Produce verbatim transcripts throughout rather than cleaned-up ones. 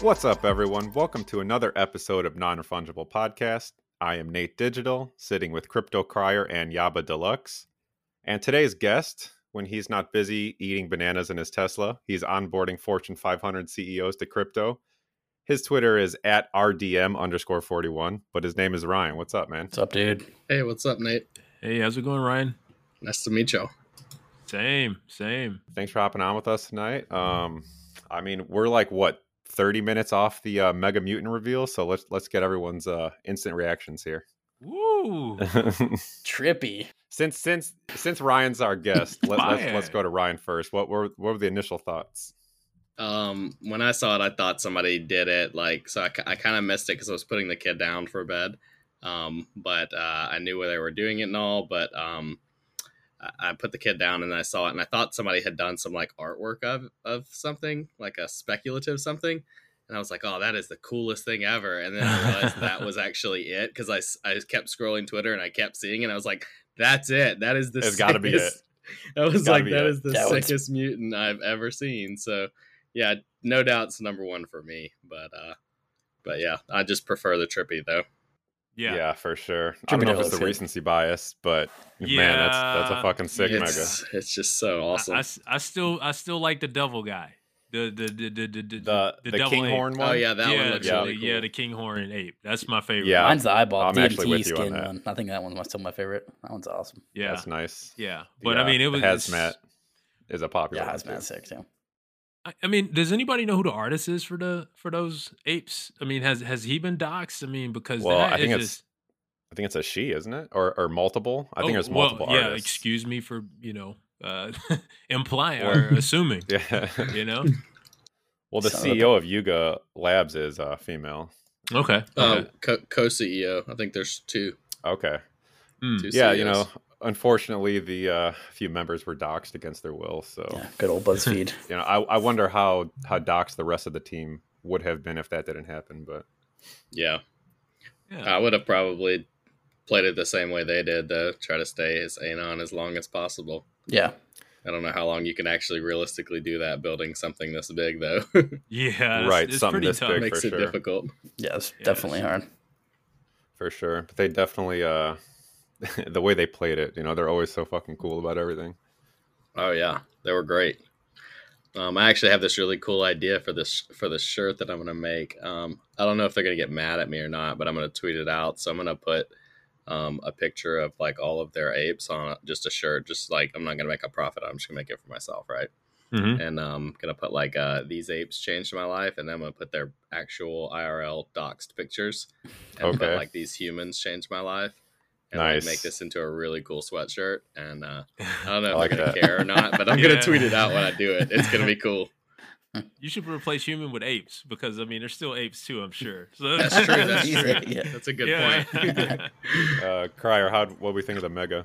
What's up, everyone? Welcome to another episode of Non-Refungible Podcast. I am Nate Digital, sitting with Crypto Crier and Yaba Deluxe. And today's guest, when he's not busy eating bananas in his Tesla, he's onboarding Fortune five hundred C E Os to crypto. His Twitter is at R D M underscore forty-one, but his name is Ryan. What's up, man? What's up, dude? Hey, what's up, Nate? Hey, how's it going, Ryan? Nice to meet you. Same, same. Thanks for hopping on with us tonight. Um, I mean, we're like, what, thirty minutes off the uh, Mega Mutant reveal, so let's let's get everyone's uh, instant reactions here. Woo! Trippy. Since since since Ryan's our guest, let, let's let's go to Ryan first. What were what were the initial thoughts? Um, when I saw it, I thought somebody did it. Like, so I, I kind of missed it because I was putting the kid down for bed. Um, but uh, I knew where they were doing it and all. But um, I, I put the kid down and I saw it, and I thought somebody had done some like artwork of of something, like a speculative something. And I was like, oh, that is the coolest thing ever. And then I realized that was actually it, because I, I kept scrolling Twitter and I kept seeing it. And I was like, that's it. That is the it's sickest. Gotta be it. I was like, that it. is the that sickest was... mutant I've ever seen. So, yeah, no doubt it's number one for me. But, uh, but yeah, I just prefer the trippy, though. Yeah, yeah, for sure. Trippy I don't know if it's the recency bias, but yeah, man, that's that's a fucking sick it's, mega. It's just so awesome. I, I, I still I still like the devil guy. The the the the the the, the, the Kinghorn one. Oh yeah, that yeah, one looks yeah, really cool. Yeah, the Kinghorn ape. That's my favorite. Yeah, mine's the eyeball. I'm D M T actually with you on that. One. I think that one's still my favorite. That one's awesome. Yeah, that's nice. Yeah, but yeah, I mean, it was hazmat is a popular. Yeah, hazmat six. Yeah. I, I mean, does anybody know who the artist is for the for those apes? I mean, has has he been doxxed? I mean, because well, that I think is it's just, I think it's a she, isn't it? Or or multiple? I oh, think there's multiple well, artists. Yeah, excuse me for you know. uh implying or assuming yeah you know well the Son C E O of, of Yuga Labs is uh female. Okay, um okay. Co- co-C E O I think there's two. Okay. mm. Two yeah C E Os. You know, unfortunately the uh few members were doxxed against their will, so yeah, good old BuzzFeed. You know, I, I wonder how how doxxed the rest of the team would have been if that didn't happen, but yeah, yeah. I would have probably played it the same way they did, though. Try to stay as anon as long as possible. Yeah, I don't know how long you can actually realistically do that building something this big, though. Yeah, it's, right. It's something this tough. big makes for it sure. difficult. Yeah, it's yeah, definitely it's hard for sure. But they definitely, uh, the way they played it, you know, they're always so fucking cool about everything. Oh yeah, they were great. Um, I actually have this really cool idea for this for the shirt that I'm gonna make. Um, I don't know if they're gonna get mad at me or not, but I'm gonna tweet it out. So I'm gonna put. Um, a picture of like all of their apes on just a shirt, just like I'm not gonna make a profit, I'm just gonna make it for myself, right? Mm-hmm. And I'm um, gonna put like uh, these apes changed my life, and then I'm gonna put their actual I R L doxed pictures, and okay. put like these humans changed my life, and nice. Like, make this into a really cool sweatshirt. And uh, I don't know if like I'm gonna that. care or not, but I'm yeah. gonna tweet it out when I do it. It's gonna be cool. You should replace human with apes, because I mean they're still apes too, I'm sure. So that's true. That's true. Yeah. That's a good yeah. point. uh, Crier, how what do we think of the mega?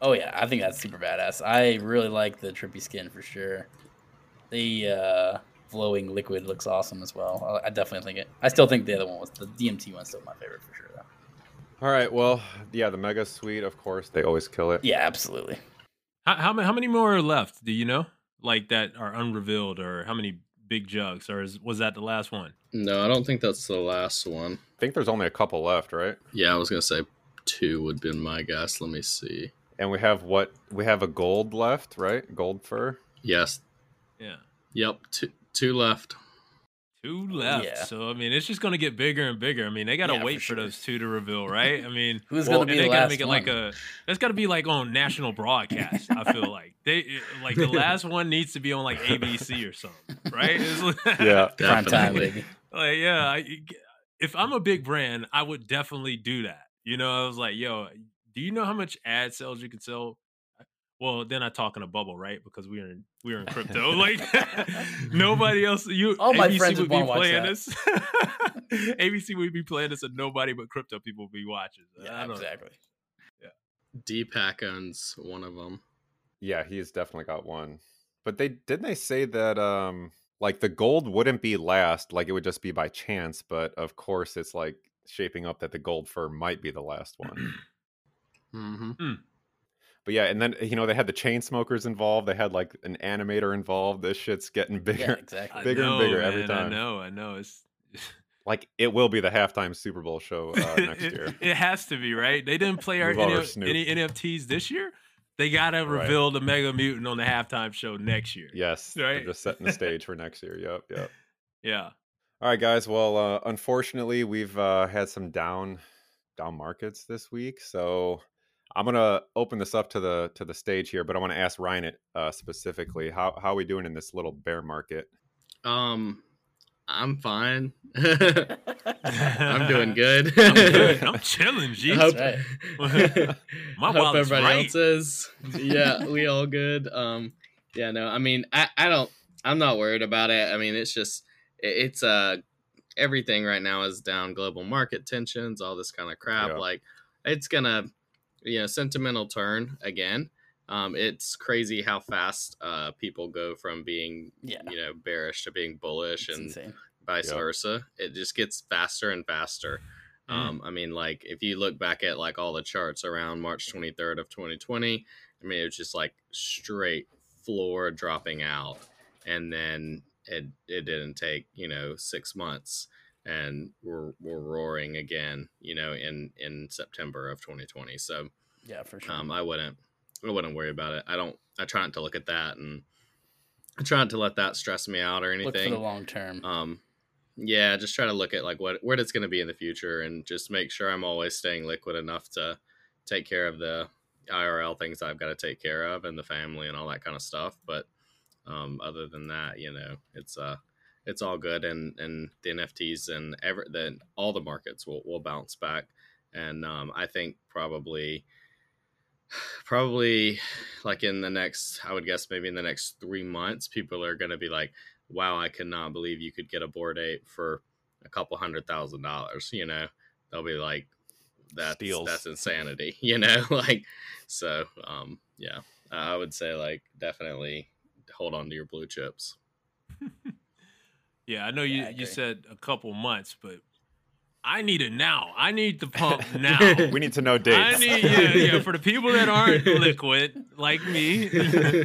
Oh yeah, I think that's super badass. I really like the trippy skin for sure. The uh, flowing liquid looks awesome as well. I, I definitely think it. I still think the other one was the D M T one's still my favorite for sure though. All right, well, yeah, the mega suite, of course, they always kill it. Yeah, absolutely. How how, how many more are left? Do you know? Like that are unrevealed, or how many big jugs, or is, was that the last one? No, I don't think that's the last one. I think there's only a couple left, right? Yeah, I was gonna say two would be my guess. Let me see. And we have what? We have a gold left, right? Gold fur. Yes. Yeah. Yep. Two, two left. Two left. Yeah. So I mean, it's just gonna get bigger and bigger. I mean, they gotta yeah, wait for, sure. for those two to reveal, right? I mean, who's well, gonna be and the they last gotta make it one? Like a. That's gotta be like on national broadcast. I feel like they like the last one needs to be on like A B C or something, right? Like, yeah, prime time. Like, like yeah, I, if I'm a big brand, I would definitely do that. You know, I was like, yo, do you know how much ad sales you could sell? Well, then I talk in a bubble, right? Because we we're in we we're in crypto. Like nobody else. You all my A B C friends would be playing this. A B C would be playing this, and nobody but crypto people would be watching. Yeah, I don't exactly. Know. Yeah, Deepak owns one of them. Yeah, he's definitely got one. But they didn't they say that um like the gold wouldn't be last, like it would just be by chance. But of course, it's like shaping up that the gold fur might be the last one. Mm-hmm. Mm. But yeah, and then, you know, they had the chain smokers involved. They had like an animator involved. This shit's getting bigger, yeah, exactly. bigger know, and bigger man, every time. I know, I know. It's like it will be the halftime Super Bowl show uh, next it, year. It has to be, right? They didn't play our, any, any N F Ts this year. They got to reveal right. the Mega Mutant on the halftime show next year. Yes, right? They're just setting the stage for next year. Yep, yep. Yeah. All right, guys. Well, uh, unfortunately, we've uh, had some down down markets this week, so I'm gonna open this up to the to the stage here. But I want to ask Ryan it uh, specifically how how are we doing in this little bear market? Um, I'm fine. I'm doing good. I'm good. I'm chilling. Jeez. Hope, right. My hope everybody right. else is. Yeah, we all good. Um, yeah, no, I mean, I I don't. I'm not worried about it. I mean, it's just. It's uh everything right now is down, global market tensions, all this kind of crap. Yeah. Like it's gonna, you know, sentimental turn again. Um, it's crazy how fast uh people go from being yeah. you know bearish to being bullish it's and insane. vice yeah. versa. It just gets faster and faster. Mm. Um, I mean, like if you look back at like all the charts around March twenty-third of twenty twenty, I mean it was just like straight floor dropping out, and then. It it didn't take, you know, six months and we're we're roaring again, you know, in, in September of twenty twenty. So yeah, for sure. Um, I wouldn't I wouldn't worry about it. I don't I try not to look at that and I try not to let that stress me out or anything. Look for the long term. Um yeah, just try to look at like what where it's gonna be in the future and just make sure I'm always staying liquid enough to take care of the I R L things I've got to take care of and the family and all that kind of stuff. But Um, other than that, you know, it's uh, it's all good, and, and the N F Ts and ever then all the markets will, will bounce back, and um, I think probably, probably like in the next, I would guess maybe in the next three months, people are gonna be like, wow, I could not believe you could get a Bored Ape for a couple hundred thousand dollars. You know, they'll be like, that's Steals. that's insanity. You know, like so, um, yeah, I would say like definitely. Hold on to your blue chips. yeah, I know you, yeah, I you said a couple months, but I need it now. I need the pump now. We need to know dates. I need, yeah, yeah, for the people that aren't liquid like me.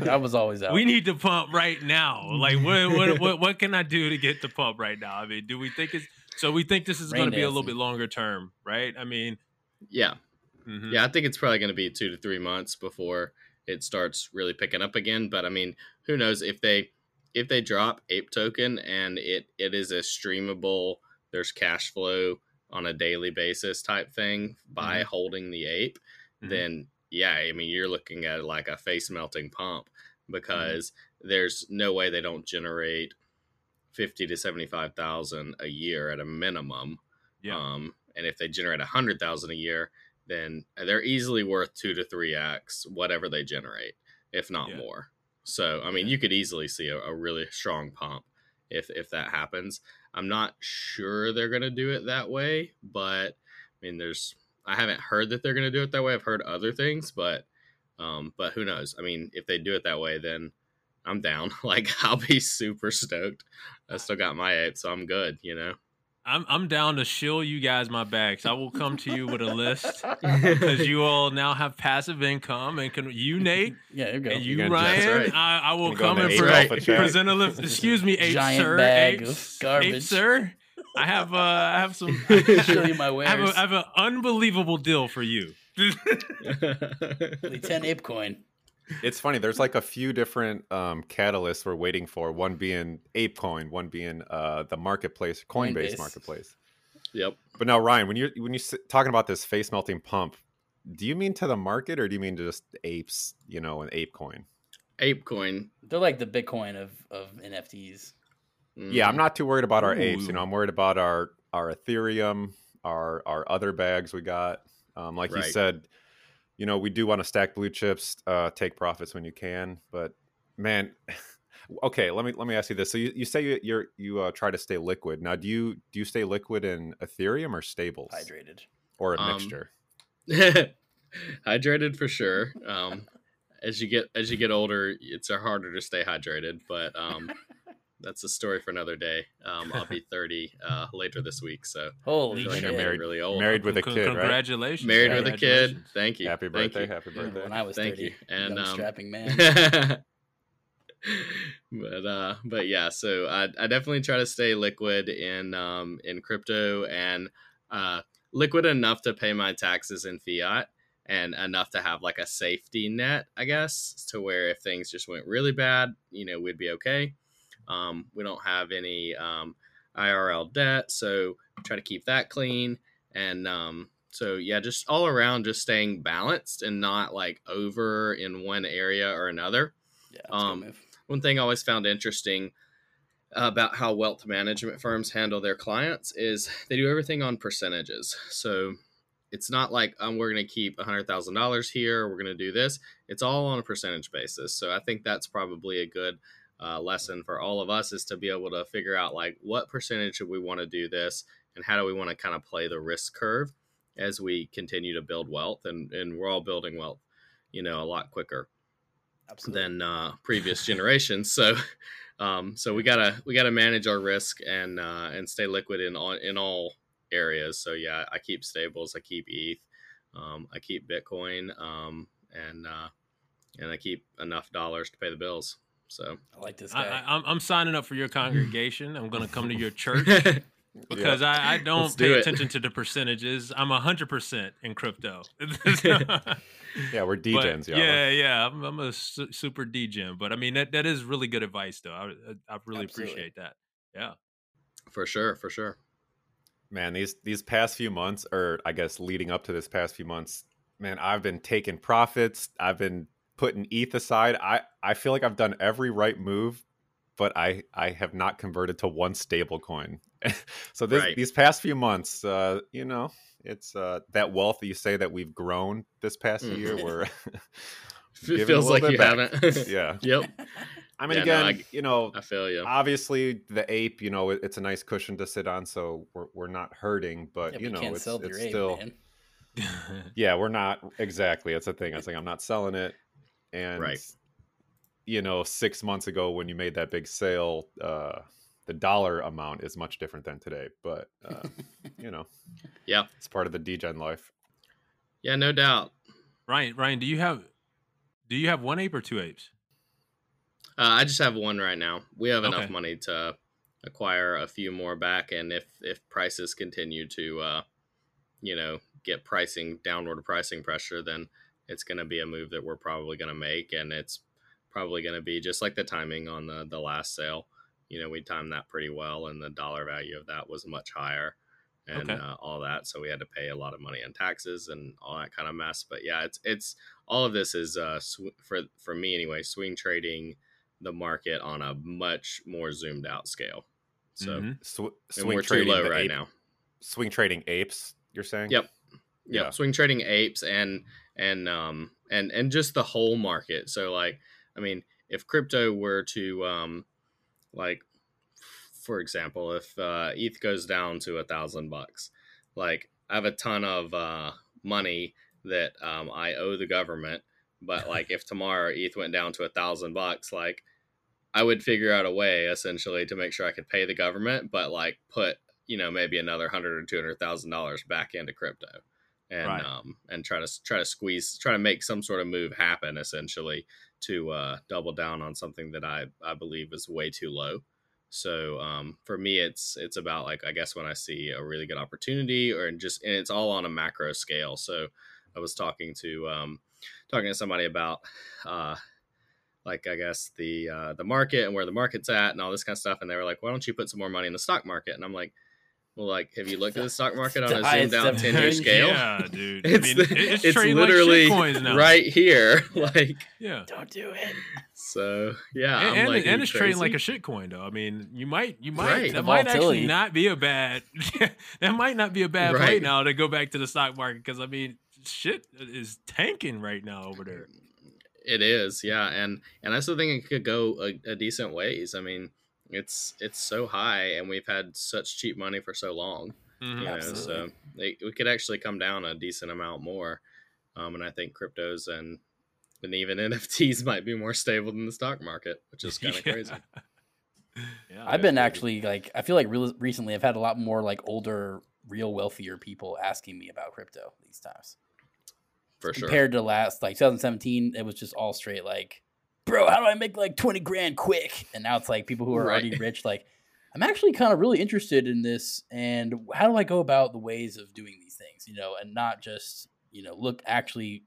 I was always out. We need the pump right now. Like, what, what, what, what can I do to get the pump right now? I mean, do we think it's so? We think this is going to be a little bit longer term, right? I mean, yeah, mm-hmm. yeah. I think it's probably going to be two to three months before it starts really picking up again. But I mean, who knows if they if they drop Ape token and it, it is a streamable, there's cash flow on a daily basis type thing by mm-hmm. holding the Ape, mm-hmm. then yeah, I mean, you're looking at like a face melting pump because mm-hmm. there's no way they don't generate fifty to seventy-five thousand a year at a minimum. Yeah. Um, and if they generate a hundred thousand a year, then they're easily worth two to three X, whatever they generate, if not yeah. more. So, I mean, yeah. you could easily see a, a really strong pump if if that happens. I'm not sure they're going to do it that way, but I mean, there's I haven't heard that they're going to do it that way. I've heard other things, but um, but who knows? I mean, if they do it that way, then I'm down. Like, I'll be super stoked. I still got my Ape, so I'm good, you know? I'm I'm down to shill you guys my bags. I will come to you with a list because you all now have passive income and can you Nate? Yeah, you go. And you, you Ryan, right. I, I will come and pre- present a list. Excuse me, Ape Giant sir, bag Ape, of garbage. Ape sir. I have uh, I have some. I show you my wares. I have, a, I have an unbelievable deal for you. Only ten ApeCoin. It's funny. There's like a few different um, catalysts we're waiting for. One being ApeCoin, one being uh, the marketplace, Coinbase, Coinbase marketplace. Yep. But now, Ryan, when you're when you're talking about this face melting pump, do you mean to the market or do you mean to just apes? You know, an ApeCoin. ApeCoin. They're like the Bitcoin of of N F Ts. Mm. Yeah, I'm not too worried about our Ooh. apes. You know, I'm worried about our our Ethereum, our our other bags we got. Um, like right. you said. You know, we do want to stack blue chips, uh, take profits when you can. But man, okay, let me let me ask you this. So you, you say you you're, you uh, try to stay liquid. Now, do you do you stay liquid in Ethereum or stables? Hydrated or a um, mixture? Hydrated for sure. Um, as you get as you get older, it's harder to stay hydrated. But um, that's a story for another day. Um, I'll be thirty uh, later this week. So holy shit! Like I'm married, really old. Married with a kid, congratulations! Right? Married yeah, with congratulations. a kid. Thank you. Happy birthday! You. Happy birthday! Yeah, when I was Thank thirty, you. And um, strapping man. But uh, but yeah, so I I definitely try to stay liquid in um in crypto and uh liquid enough to pay my taxes in fiat and enough to have like a safety net, I guess, to where if things just went really bad, you know, we'd be okay. Um, we don't have any um I R L debt, so try to keep that clean and um. So yeah, just all around, just staying balanced and not like over in one area or another. Yeah, um, one thing I always found interesting about how wealth management firms handle their clients is they do everything on percentages. So it's not like um, we're going to keep one hundred thousand dollars here. We're going to do this. It's all on a percentage basis. So I think that's probably a good uh, lesson for all of us, is to be able to figure out like what percentage should we want to do this and how do we want to kind of play the risk curve as we continue to build wealth. And, and we're all building wealth, you know, a lot quicker. Absolutely. Than uh, previous generations, so um, so we gotta we gotta manage our risk and uh, and stay liquid in all in all areas. So yeah, I keep stables, I keep E T H, um, I keep Bitcoin, um, and uh, and I keep enough dollars to pay the bills. So I like this guy. I, I, I'm, I'm signing up for your congregation. I'm gonna come to your church because yeah. I, I don't Let's pay do attention to the percentages. I'm a hundred percent in crypto. Yeah, we're D gens. Yeah, yeah, I'm, I'm a su- super D gen. But I mean, that, that is really good advice, though. I, I really Absolutely. appreciate that. Yeah, for sure, for sure. Man, these these past few months, or I guess leading up to this past few months, man, I've been taking profits. I've been putting E T H aside. I, I feel like I've done every right move, but I, I have not converted to one stable coin. So this, right. these past few months, uh, you know. It's uh, that wealth that you say that we've grown this past mm. year. Where it feels like you back. haven't. Yeah. Yep. I mean, yeah, again, no, I, you know, I feel you. Obviously, the ape, you know, it's a nice cushion to sit on, so we're we're not hurting, but yeah, you know, it's, it's ape, still. Man. Yeah, we're not exactly. That's the thing. I was like, I'm not selling it, and right. you know, six months ago when you made that big sale, uh, the dollar amount is much different than today, but uh, you know. Yeah, it's part of the D gen life. Yeah, no doubt. Ryan, Ryan, do you have do you have one ape or two apes? Uh, I just have one right now. We have okay. enough money to acquire a few more back, and if if prices continue to, uh, you know, get pricing downward pricing pressure, then it's going to be a move that we're probably going to make, and it's probably going to be just like the timing on the the last sale. You know, we timed that pretty well, and the dollar value of that was much higher. And okay. uh, all that, so we had to pay a lot of money in taxes and all that kind of mess. But yeah, it's it's all of this is uh sw- for for me anyway, swing trading the market on a much more zoomed out scale. So mm-hmm. sw- swing we're trading too low right ape- now. Swing trading apes, you're saying? Yep, yep. Yeah. Swing trading apes and and um and and just the whole market. So like, I mean, if crypto were to um like. For example, if uh, E T H goes down to a thousand bucks, like I have a ton of uh, money that um, I owe the government. But like if tomorrow E T H went down to a thousand bucks, like I would figure out a way essentially to make sure I could pay the government, but like put, you know, maybe another hundred or two hundred thousand dollars back into crypto and right. um, and try to try to squeeze, try to make some sort of move happen, essentially to uh, double down on something that I, I believe is way too low. So um, for me, it's it's about like, I guess when I see a really good opportunity or just, and it's all on a macro scale. So I was talking to um, talking to somebody about uh, like, I guess the uh, the market and where the market's at and all this kind of stuff. And they were like, why don't you put some more money in the stock market? And I'm like, well, like, have you looked at the stock market on a zoomed out ten year scale? Yeah, dude. It's, I mean, it's, it's literally like now. right here. Yeah. Like, yeah, don't do it. So, yeah, and, I'm and, like, and it's trading like a shitcoin, though. I mean, you might, you might, right. that might actually not be a bad, that might not be a bad right. play now to go back to the stock market because I mean, shit is tanking right now over there. It is, yeah, and and I still think it could go a, a decent ways. I mean. It's it's so high, and we've had such cheap money for so long. Mm-hmm. You know, so it, we could actually come down a decent amount more. Um, and I think cryptos and and even N F Ts might be more stable than the stock market, which is kind of yeah. crazy. Yeah, I've been actually like, I feel like real, recently I've had a lot more like older, real wealthier people asking me about crypto these times. For sure. Compared to last, like twenty seventeen, it was just all straight like, bro, how do I make like twenty grand quick? And now it's like people who are right. already rich, like, I'm actually kind of really interested in this. And how do I go about the ways of doing these things, you know, and not just, you know, look, actually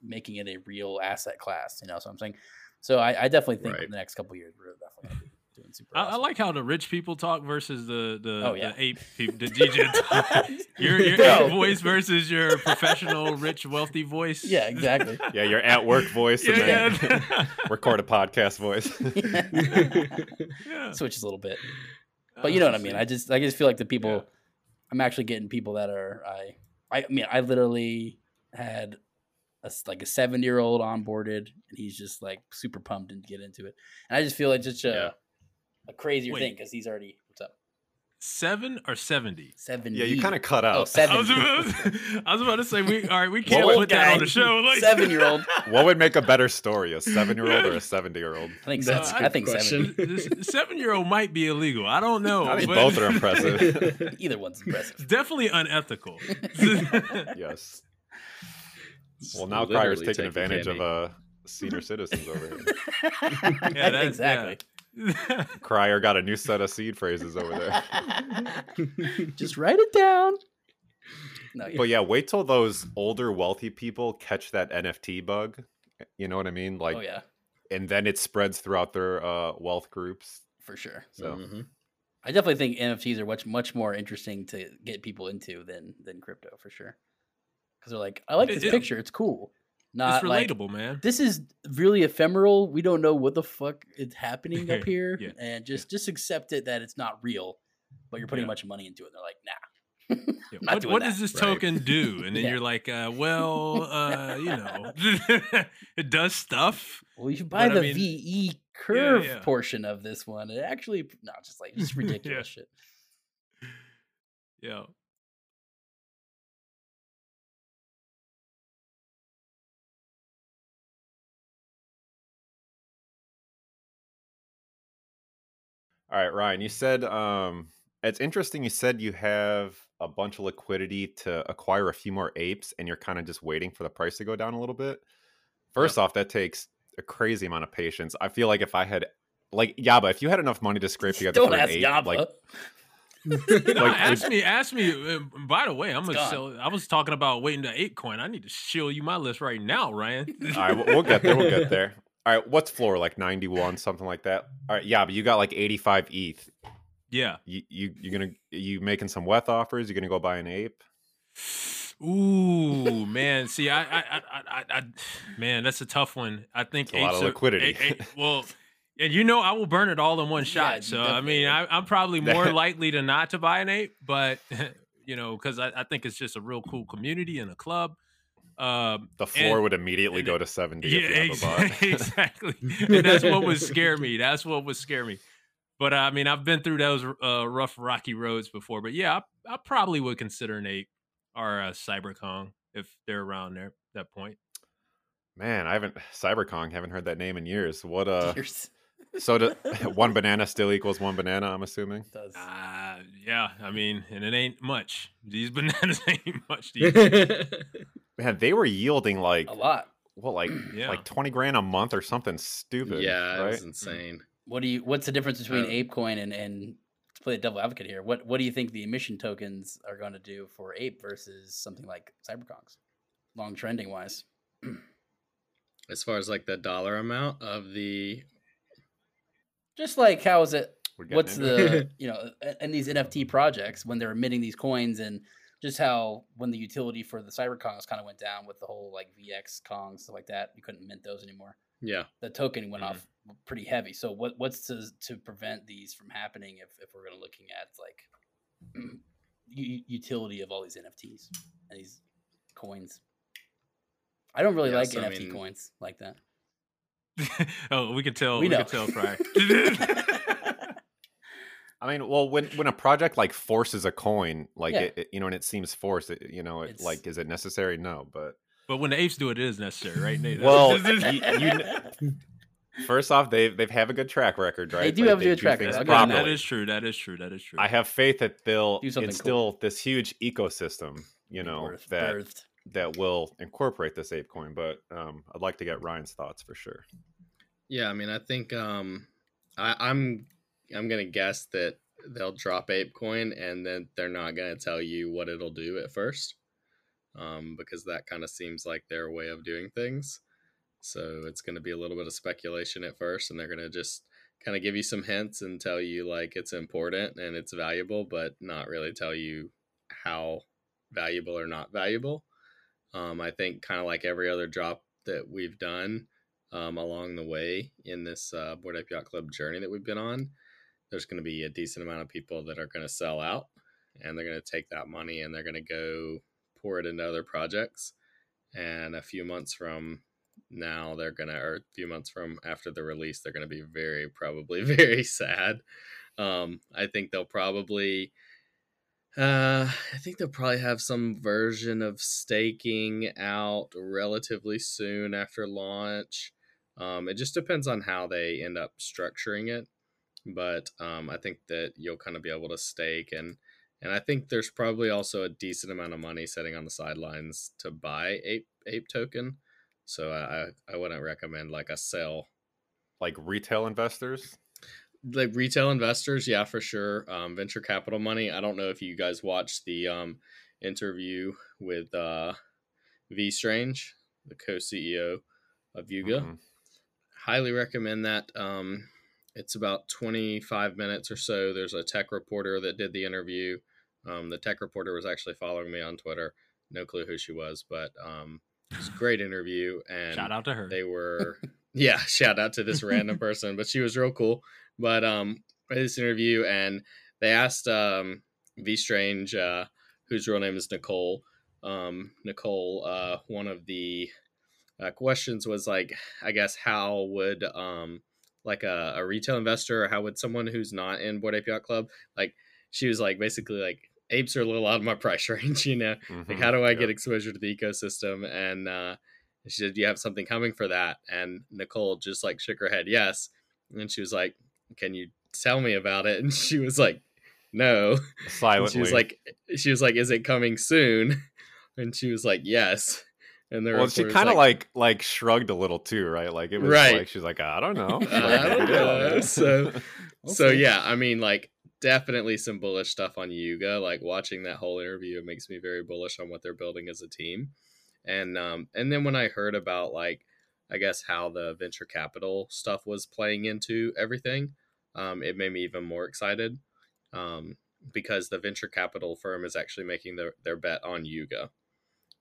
making it a real asset class, you know, so I'm saying, so I, I definitely think right. in the next couple of years, we're definitely going to be doing super. I, awesome. I like how the rich people talk versus the, the, oh, yeah. the ape people, the D J talk. Your, your ape voice versus your professional, rich, wealthy voice. Yeah, exactly. Yeah, your at work voice yeah, and then yeah. record a podcast voice. Yeah. yeah. Switches a little bit. But you know what I mean? I just I just feel like the people, yeah. I'm actually getting people that are, I I mean, I literally had a, like a seven-year-old onboarded, and he's just like super pumped and get into it. And I just feel like it's such a, yeah. a crazier Wait. thing because he's already, what's up? Seven or seventy? Seventy. Yeah, you kind of cut out. Oh, seventy. I, was about, I was about to say, we all right, we can't put guy, that on the show. Like. Seven-year-old. What would make a better story, a seven-year-old or a seventy-year-old? I think that's uh, I think seven. Seven-year-old might be illegal. I don't know. I think but... both are impressive. Either one's impressive. Definitely unethical. Yes. It's well, now Cryer's taking advantage candy. of uh, senior citizens over here. Yeah, that's, exactly. Yeah. Crier got a new set of seed phrases over there. Just write it down. No, but yeah, wait till those older wealthy people catch that N F T bug. You know what I mean? Like, oh, yeah. And then it spreads throughout their uh, wealth groups. For sure. So mm-hmm. I definitely think N F Ts are much, much more interesting to get people into than, than crypto, for sure. Because they're like, I like this it, picture. It, it's cool. Not it's relatable, like, man. This is really ephemeral. We don't know what the fuck is happening up here. yeah. And just, yeah. just accept it that it's not real, but you're putting yeah. a bunch of money into it. And they're like, nah. Yeah. Not what doing what that. Does this right. token do? And then yeah. you're like, uh, well, uh, you know, it does stuff. Well, you buy the I mean, V E curve yeah, yeah. portion of this one. It actually, no, just like, just ridiculous yeah. shit. Yeah. All right, Ryan, you said um, it's interesting. You said you have a bunch of liquidity to acquire a few more apes and you're kind of just waiting for the price to go down a little bit. First yep. off, that takes a crazy amount of patience. I feel like if I had like Yaba, if you had enough money to scrape together Don't for ask an ape, Yaba. Like, like no, ask me, ask me. By the way, I'm gonna sell, I was talking about waiting to ApeCoin. I need to show you my list right now, Ryan. All right, we'll get there. We'll get there. All right, what's floor, like ninety-one, something like that? All right, yeah, but you got like eighty-five E T H. Yeah. You, you, you're gonna, you making some W E T H offers? You're going to go buy an ape? Ooh, man. See, I, I, I, I, I, man, that's a tough one. I think it's a lot of liquidity. A, a, well, and you know I will burn it all in one shot. Yeah, so, definitely. I mean, I, I'm probably more likely to not to buy an ape, but, you know, because I, I think it's just a real cool community and a club. Um, the floor and, would immediately and, go to seventy. Yeah, if you have a bot. Exactly. And that's what would scare me. That's what would scare me. But I mean, I've been through those uh, rough, rocky roads before. But yeah, I, I probably would consider an ape or a CyberKongz if they're around there at that point. Man, I haven't CyberKongz. Haven't heard that name in years. What uh years. So do, one banana still equals one banana, I'm assuming? It does. Uh, yeah, I mean, and it ain't much. These bananas ain't much these days. Man, they were yielding like a lot. Well, like yeah. like twenty grand a month or something stupid. Yeah, right? It was insane. What do you? What's the difference between uh, ApeCoin and and to play the devil advocate here? What what do you think the emission tokens are going to do for Ape versus something like CyberKongz, long trending wise? As far as like the dollar amount of the, just like how is it? What's the you know and these N F T projects when they're emitting these coins and. Just how when the utility for the CyberKongz kind of went down with the whole like V X Kongs, stuff like that, you couldn't mint those anymore. Yeah. The token went mm-hmm. off pretty heavy. So what what's to to prevent these from happening if, if we're going to looking at like u- utility of all these N F Ts and these coins? I don't really yeah, like so N F T I mean... coins like that. Oh, we can tell. We, we can tell, Fry. I mean, well, when, when a project like forces a coin, like, yeah. it, it, you know, and it seems forced, it, you know, it, it's... like, is it necessary? No, but. But when the apes do it, it is necessary, right, Nate? Well, you, you, First off, they they have a good track record, right? They do like, have a good track record. That is true. That is true. That is true. I have faith that they'll instill cool. this huge ecosystem, you know, birthed, that birthed. that will incorporate this ApeCoin. But um, I'd like to get Ryan's thoughts for sure. Yeah, I mean, I think um, I, I'm I'm gonna guess that they'll drop ApeCoin and then they're not gonna tell you what it'll do at first, um, because that kind of seems like their way of doing things. So it's going to be a little bit of speculation at first, and they're going to just kind of give you some hints and tell you like it's important and it's valuable, but not really tell you how valuable or not valuable. Um, I think kind of like every other drop that we've done um, along the way in this uh, Bored Ape Yacht Club journey that we've been on, there's going to be a decent amount of people that are going to sell out, and they're going to take that money and they're going to go pour it into other projects. And a few months from now they're gonna, or a few months from after the release, they're gonna be very probably very sad. um I think they'll probably uh I think they'll probably have some version of staking out relatively soon after launch. Um it just depends on how they end up structuring it, but um I think that you'll kind of be able to stake, and and I think there's probably also a decent amount of money sitting on the sidelines to buy ape ape token. So I, I wouldn't recommend like a sell. Like retail investors? Like retail investors, yeah, for sure. Um, venture capital money. I don't know if you guys watched the um, interview with uh, V Strange, the co-C E O of Yuga. Mm-hmm. Highly recommend that. Um, it's about twenty-five minutes or so. There's a tech reporter that did the interview. Um, the tech reporter was actually following me on Twitter. No clue who she was, but... Um, It was a great interview, and shout out to her. They were, yeah, shout out to this random person, but she was real cool. But um, this interview, and they asked um V Strange, uh, whose real name is Nicole, um, Nicole, uh, one of the uh, questions was like, I guess, how would um, like a, a retail investor, or how would someone who's not in Bored Ape Yacht Club, like she was like basically like. Apes are a little out of my price range, you know, mm-hmm. like how do I yeah. get exposure to the ecosystem? And uh, she said, do you have something coming for that? And Nicole just like shook her head. Yes. And she was like, can you tell me about it? And she was like, no. Silently. And she was like, she was like, is it coming soon? And she was like, yes. And there well, she kind of like, like like shrugged a little too, right? Like it was right. like, she's like, I don't know. Like, I don't know. So, so yeah, I mean like, definitely some bullish stuff on Yuga. Like watching that whole interview, it makes me very bullish on what they're building as a team. And um, and then when I heard about like, I guess how the venture capital stuff was playing into everything, um, it made me even more excited um, because the venture capital firm is actually making their, their bet on Yuga,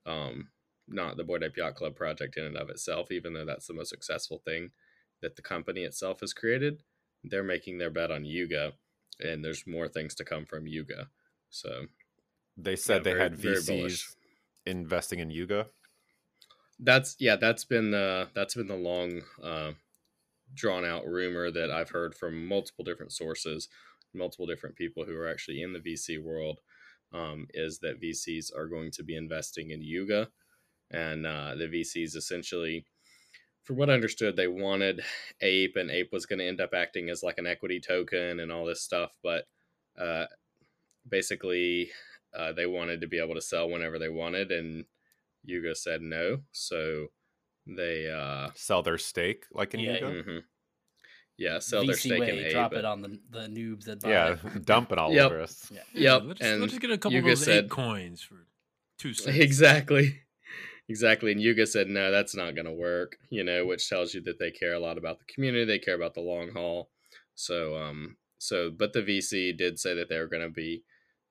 um, not the Bored Ape Yacht Club project in and of itself, even though that's the most successful thing that the company itself has created. They're making their bet on Yuga. And there's more things to come from Yuga. So they said yeah, they very, had V Cs investing in Yuga. That's yeah, that's been the that's been the long uh, drawn out rumor that I've heard from multiple different sources, multiple different people who are actually in the V C world, um, is that V Cs are going to be investing in Yuga. And uh, the V Cs essentially, from what I understood, they wanted Ape, and Ape was going to end up acting as like an equity token and all this stuff. But uh, basically, uh, they wanted to be able to sell whenever they wanted, and Yuga said no. So they uh, sell their stake, like in yeah. Yuga. Mm-hmm. Yeah, sell V C their stake way, in Ape. Drop it on the, the noobs that buy yeah, it. dump it all yep. over us. Yeah, yep. Let's, and let's get a couple Yuga of those said, Ape coins for two cents. Exactly. Exactly. And Yuga said, no, that's not going to work, you know, which tells you that they care a lot about the community. They care about the long haul. So, um, so, but the V C did say that they were going to be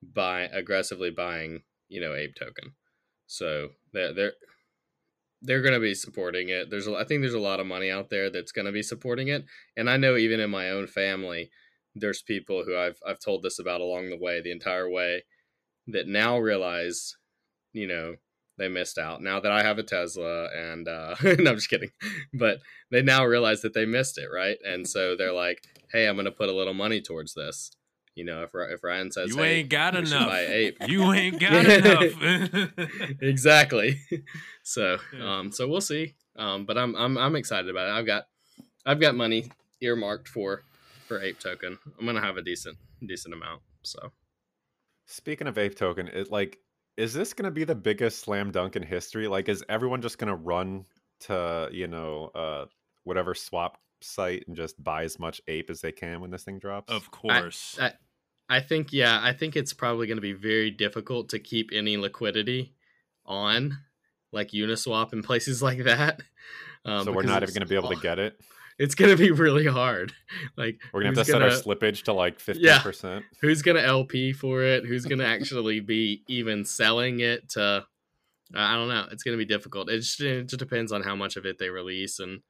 buy aggressively buying, you know, Ape token. So they're, they're, they're going to be supporting it. There's, a, I think there's a lot of money out there that's going to be supporting it. And I know even in my own family, there's people who I've, I've told this about along the way, the entire way, that now realize, you know, they missed out now that I have a Tesla and uh, no, I'm just kidding. But they now realize that they missed it. Right. And so they're like, hey, I'm going to put a little money towards this. You know, if, if Ryan says, you hey, ain't got enough, buy Ape. you ain't got enough. Exactly. So, um, so we'll see. Um, but I'm, I'm, I'm excited about it. I've got, I've got money earmarked for for Ape Token. I'm gonna have a decent decent amount. So, speaking of Ape Token, it like is this gonna be the biggest slam dunk in history? Like, is everyone just gonna run to you know uh, whatever swap site and just buy as much ape as they can when this thing drops? Of course. I, I, I think, yeah, I think it's probably going to be very difficult to keep any liquidity on like Uniswap and places like that. Um, so we're not even going to be able to get it. It's going to be really hard. Like we're going to have to gonna, set our slippage to like fifteen percent. Yeah, who's going to L P for it? Who's going to actually be even selling it to, I don't know. It's going to be difficult. It just, it just depends on how much of it they release and,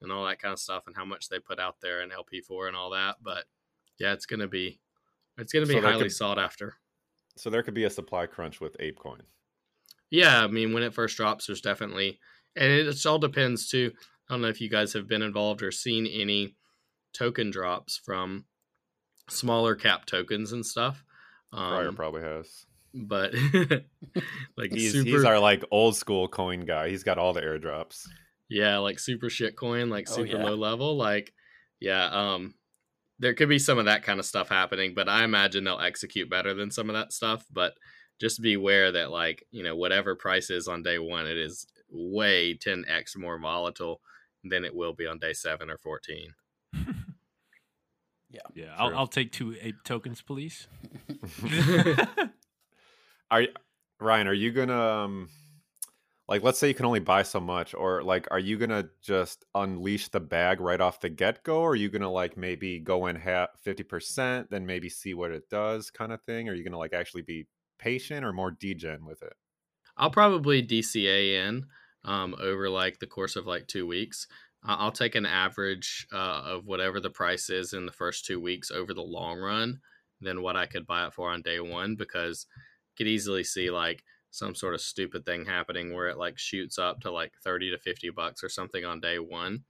and all that kind of stuff and how much they put out there and L P for and all that. But yeah, it's going to be, It's going to be so highly could, sought after. So there could be a supply crunch with ApeCoin. Yeah, I mean, when it first drops, there's definitely... And it, it all depends, too. I don't know if you guys have been involved or seen any token drops from smaller cap tokens and stuff. Um, Crier probably has. But... like he's, super... he's our like old school coin guy. He's got all the airdrops. Yeah, like super shit coin, like oh, super yeah. low level. Like, yeah, um... there could be some of that kind of stuff happening, but I imagine they'll execute better than some of that stuff. But just beware that, like, you know, whatever price is on day one, it is way ten x more volatile than it will be on day seven or fourteen. yeah. Yeah. I'll, I'll take two ape tokens, please. Are Ryan, are you going to, um, like, let's say you can only buy so much, or like, are you going to just unleash the bag right off the get-go? Or are you going to like maybe go in half fifty percent, then maybe see what it does kind of thing? Or are you going to like actually be patient or more degen with it? I'll probably D C A in um, over like the course of like two weeks. Uh, I'll take an average uh, of whatever the price is in the first two weeks over the long run than what I could buy it for on day one, because I could easily see like some sort of stupid thing happening where it like shoots up to like thirty to fifty bucks or something on day one.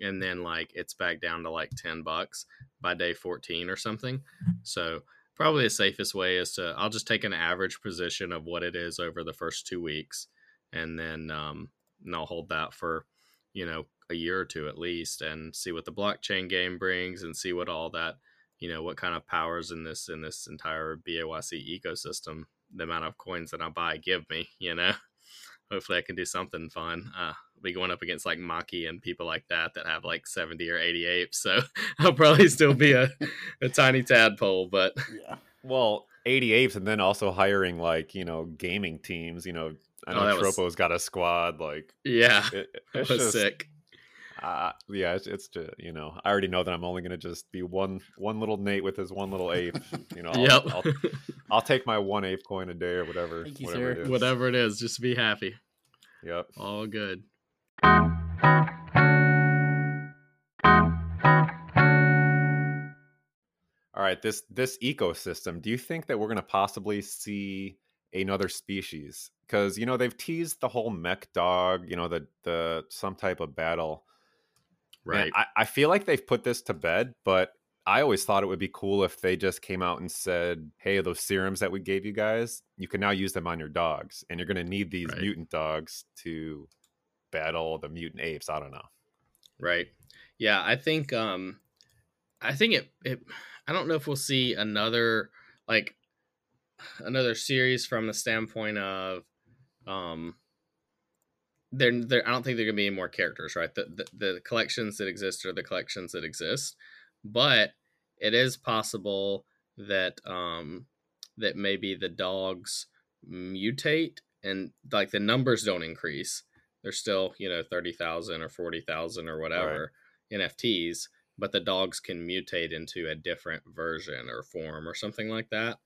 And then like it's back down to like ten bucks by day fourteen or something. So probably the safest way is to, I'll just take an average position of what it is over the first two weeks. And then, um, and I'll hold that for, you know, a year or two at least, and see what the blockchain game brings and see what all that, you know, what kind of powers in this, in this entire B A Y C ecosystem, the amount of coins that I buy give me, you know, hopefully I can do something fun. Uh, I'll be going up against like Maki and people like that, that have like seventy or eighty apes. So I'll probably still be a, a tiny tadpole, but yeah, well, eighty apes, and then also hiring like, you know, gaming teams, you know, I know oh, Tropo's was... got a squad, like, yeah, it, it's just, sick. Uh, yeah, it's, it's just, you know, I already know that I'm only going to just be one, one little Nate with his one little ape, you know, I'll, yep. I'll, I'll take my one ape coin a day or whatever, Thank you, whatever, sir. It is. Whatever it is, just be happy. Yep. All good. All right. This, this ecosystem, do you think that we're going to possibly see another species? Cause you know, they've teased the whole mech dog, you know, the, the, some type of battle. Right. I, I feel like they've put this to bed, but I always thought it would be cool if they just came out and said, hey, those serums that we gave you guys, you can now use them on your dogs, and you're going to need these right. mutant dogs to battle the mutant apes. I don't know. Right. Yeah, I think um, I think it, it I don't know if we'll see another like another series from the standpoint of um They're, they're, I don't think there are going to be any more characters, right? The, the the collections that exist are the collections that exist, but it is possible that um that maybe the dogs mutate and like the numbers don't increase. They're still, you know, thirty thousand or forty thousand or whatever right. N F Ts, but the dogs can mutate into a different version or form or something like that.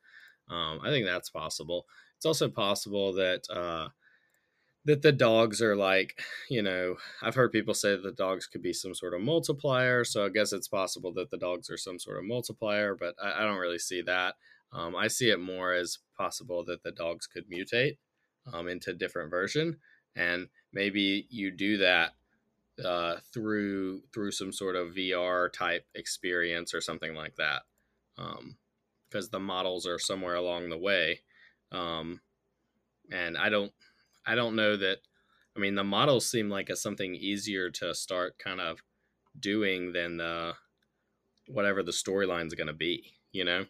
Um, I think that's possible. It's also possible that uh. that the dogs are like, you know, I've heard people say that the dogs could be some sort of multiplier. So I guess it's possible that the dogs are some sort of multiplier, but I, I don't really see that. Um, I see it more as possible that the dogs could mutate um, into a different version. And maybe you do that uh, through through some sort of V R type experience or something like that. Um, because the models are somewhere along the way. Um, and I don't... I don't know that, I mean, the models seem like it's something easier to start kind of doing than uh, whatever the storyline's going to be, you know?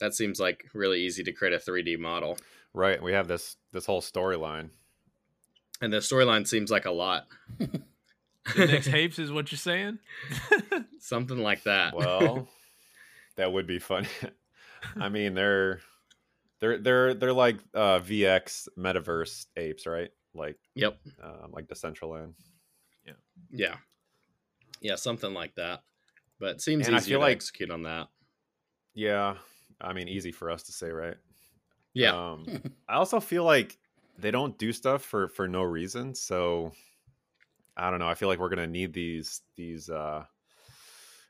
That seems like really easy to create a three D model. Right. We have this this whole storyline. And the storyline seems like a lot. The next Hapes is what you're saying? Something like that. Well, that would be funny. I mean, they're they're they're they're like uh, V X metaverse apes, right? Like yep, uh, like Decentraland. Yeah, yeah, yeah, something like that. But it seems and easy to like, execute on that. Yeah, I mean, easy for us to say, right? Yeah. Um, I also feel like they don't do stuff for for no reason. So I don't know. I feel like we're gonna need these these uh,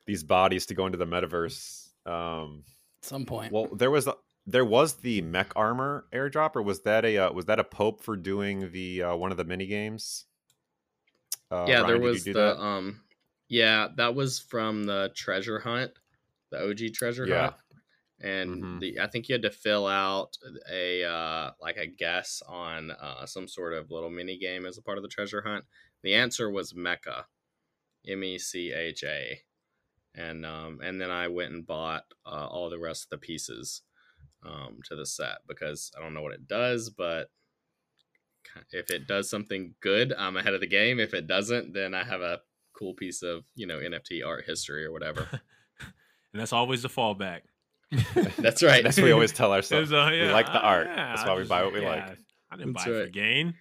these bodies to go into the metaverse. Um, some point. Well, there was a, there was the mech armor airdrop, or was that a uh, was that a pope for doing the uh, one of the mini games? Uh, yeah, Ryan, there was the that? um, yeah, that was from the treasure hunt, the O G treasure yeah. hunt, and mm-hmm. the I think you had to fill out a uh, like a guess on uh, some sort of little mini game as a part of the treasure hunt. The answer was Mecha, M E C H A. And um, and then I went and bought uh, all the rest of the pieces um, to the set because I don't know what it does, but if it does something good, I'm ahead of the game. If it doesn't, then I have a cool piece of, you know, N F T art history or whatever. And that's always the fallback. That's right. That's what we always tell ourselves. Uh, yeah, we like the art. Uh, yeah, that's why just, we buy what we yeah, like. I didn't that's buy right. it for gain.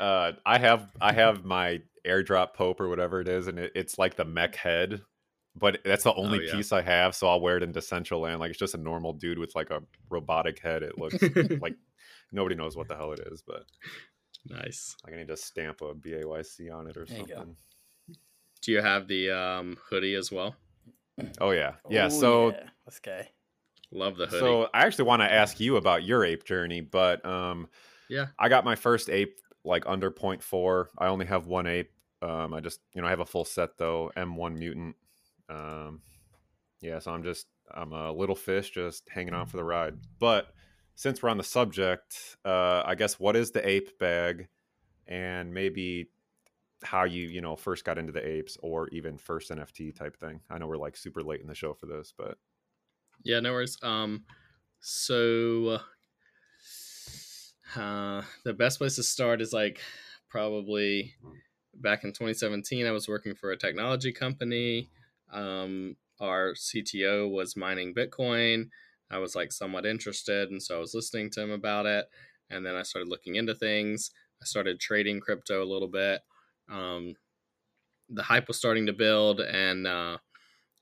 Uh, I have I have my airdrop Pope or whatever it is, and it, it's like the mech head. But that's the only oh, yeah. piece I have, so I'll wear it in Decentraland. Like, it's just a normal dude with, like, a robotic head. It looks like nobody knows what the hell it is, but... Nice. Like, I need to stamp a B A Y C on it or there something. You Do you have the um, hoodie as well? Oh, yeah. Yeah, Ooh, so... Yeah. Okay. Love the hoodie. So, I actually want to ask you about your ape journey, but... Um, yeah. I got my first ape, like, under point four. I only have one ape. Um, I just, you know, I have a full set, though. M one Mutant. Um, yeah, so I'm just, I'm a little fish just hanging on for the ride. But since we're on the subject, uh, I guess what is the ape bag and maybe how you, you know, first got into the apes or even first N F T type thing. I know we're like super late in the show for this, but. Yeah, no worries. Um, so, uh, the best place to start is like probably back in twenty seventeen, I was working for a technology company. Um, our C T O was mining Bitcoin. I was like somewhat interested. And so I was listening to him about it. And then I started looking into things. I started trading crypto a little bit. Um, the hype was starting to build. And, uh,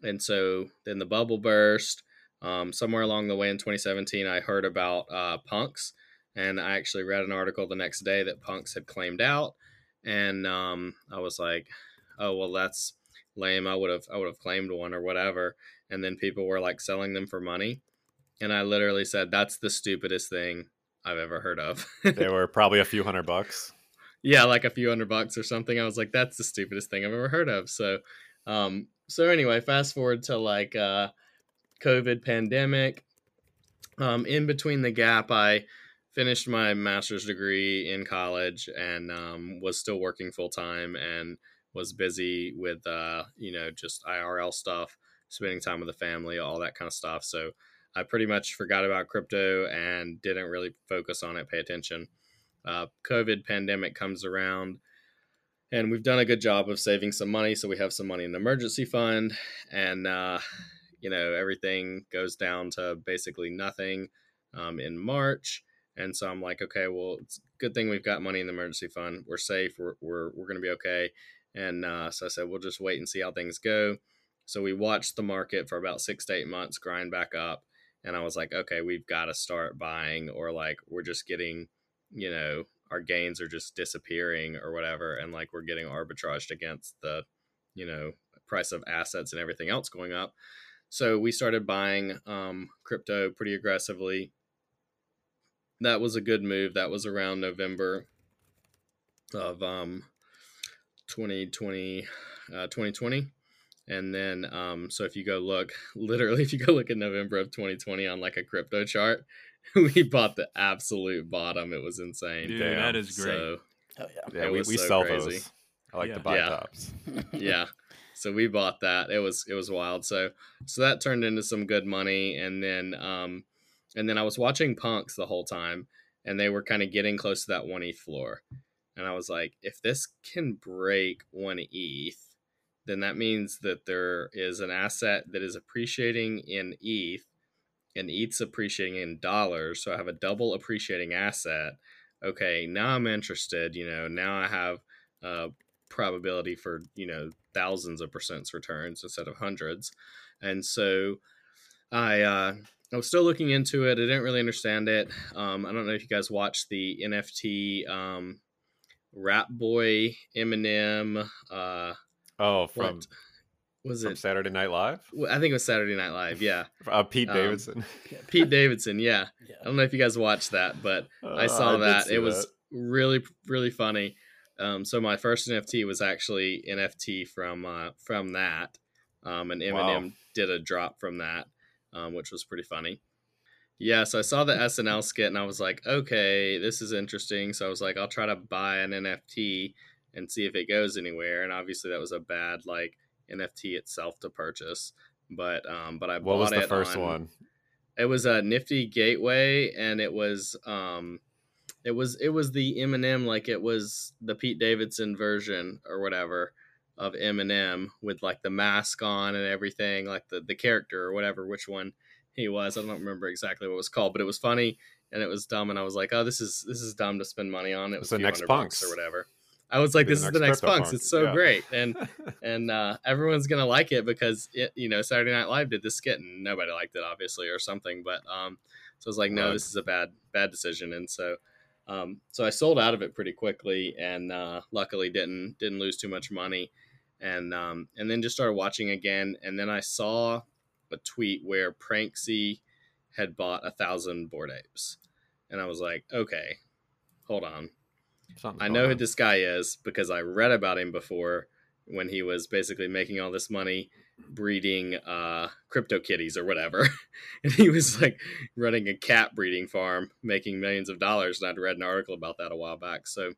and so then the bubble burst, um, somewhere along the way in twenty seventeen, I heard about, uh, Punks, and I actually read an article the next day that Punks had claimed out. And, um, I was like, oh, well, that's lame. I would have, I would have claimed one or whatever. And then people were like selling them for money. And I literally said, that's the stupidest thing I've ever heard of. They were probably a few hundred bucks. Yeah. Like a few hundred bucks or something. I was like, that's the stupidest thing I've ever heard of. So, um, so anyway, fast forward to like, uh, COVID pandemic, um, in between the gap, I finished my master's degree in college and, um, was still working full time and was busy with, uh, you know, just I R L stuff, spending time with the family, all that kind of stuff. So I pretty much forgot about crypto and didn't really focus on it, pay attention. Uh, COVID pandemic comes around and we've done a good job of saving some money. So we have some money in the emergency fund and, uh, you know, everything goes down to basically nothing um, in March. And so I'm like, okay, well, it's a good thing we've got money in the emergency fund. We're safe. We're, we're, we're going to be okay. And uh, so I said, we'll just wait and see how things go. So we watched the market for about six to eight months, grind back up. And I was like, okay, we've got to start buying or like we're just getting, you know, our gains are just disappearing or whatever. And like we're getting arbitraged against the, you know, price of assets and everything else going up. So we started buying um, crypto pretty aggressively. That was a good move. That was around November of um. twenty twenty uh twenty twenty and then um so if you go look literally if you go look at November of twenty twenty on like a crypto chart, we bought the absolute bottom. It was insane. Dude, Damn. that is great. So, oh yeah, yeah we, we so sell crazy. those. I like yeah. to buy yeah. tops. Yeah. So we bought that. It was it was wild. So so that turned into some good money. And then um and then I was watching Punks the whole time, and they were kind of getting close to that one E T H floor. And I was like, if this can break one E T H, then that means that there is an asset that is appreciating in E T H, and E T H's appreciating in dollars. So I have a double appreciating asset. Okay, now I'm interested. You know, now I have uh, probability for, you know, thousands of percents returns instead of hundreds. And so I uh, I was still looking into it. I didn't really understand it. Um, I don't know if you guys watched the N F T um, Rap Boy Eminem. Uh, oh, from what was from it? Saturday Night Live? I think it was Saturday Night Live. Yeah, uh, Pete Davidson. Um, Pete Davidson. Yeah. yeah, I don't know if you guys watched that, but uh, I saw I that. It that. was really, really funny. Um, so my first N F T was actually N F T from uh, from that, um, and Eminem wow. did a drop from that, um, which was pretty funny. Yeah, so I saw the S N L skit, and I was like, okay, this is interesting. So I was like, I'll try to buy an N F T and see if it goes anywhere. And obviously, that was a bad like N F T itself to purchase, but um, but I what bought was the it first on, one. It was a Nifty Gateway, and it was um. It was it was the Eminem, like it was the Pete Davidson version or whatever of Eminem with like the mask on and everything, like the, the character or whatever, which one he was. I don't remember exactly what it was called, but it was funny and it was dumb. And I was like, oh, this is this is dumb to spend money on. It was the next Punks or whatever. I was like, this is the next Punks. It's so yeah. great. And and uh, everyone's going to like it because, it, you know, Saturday Night Live did this skit and nobody liked it, obviously, or something. But um, so I was like, no, right. this is a bad, bad decision. And so. Um, so I sold out of it pretty quickly and, uh, luckily didn't, didn't lose too much money. And, um, and then just started watching again. And then I saw a tweet where Pranksy had bought a thousand Bored Apes. And I was like, okay, hold on. Something's I know who on. this guy is because I read about him before when he was basically making all this money breeding, uh, crypto kitties or whatever. And he was like running a cat breeding farm, making millions of dollars. And I'd read an article about that a while back. So,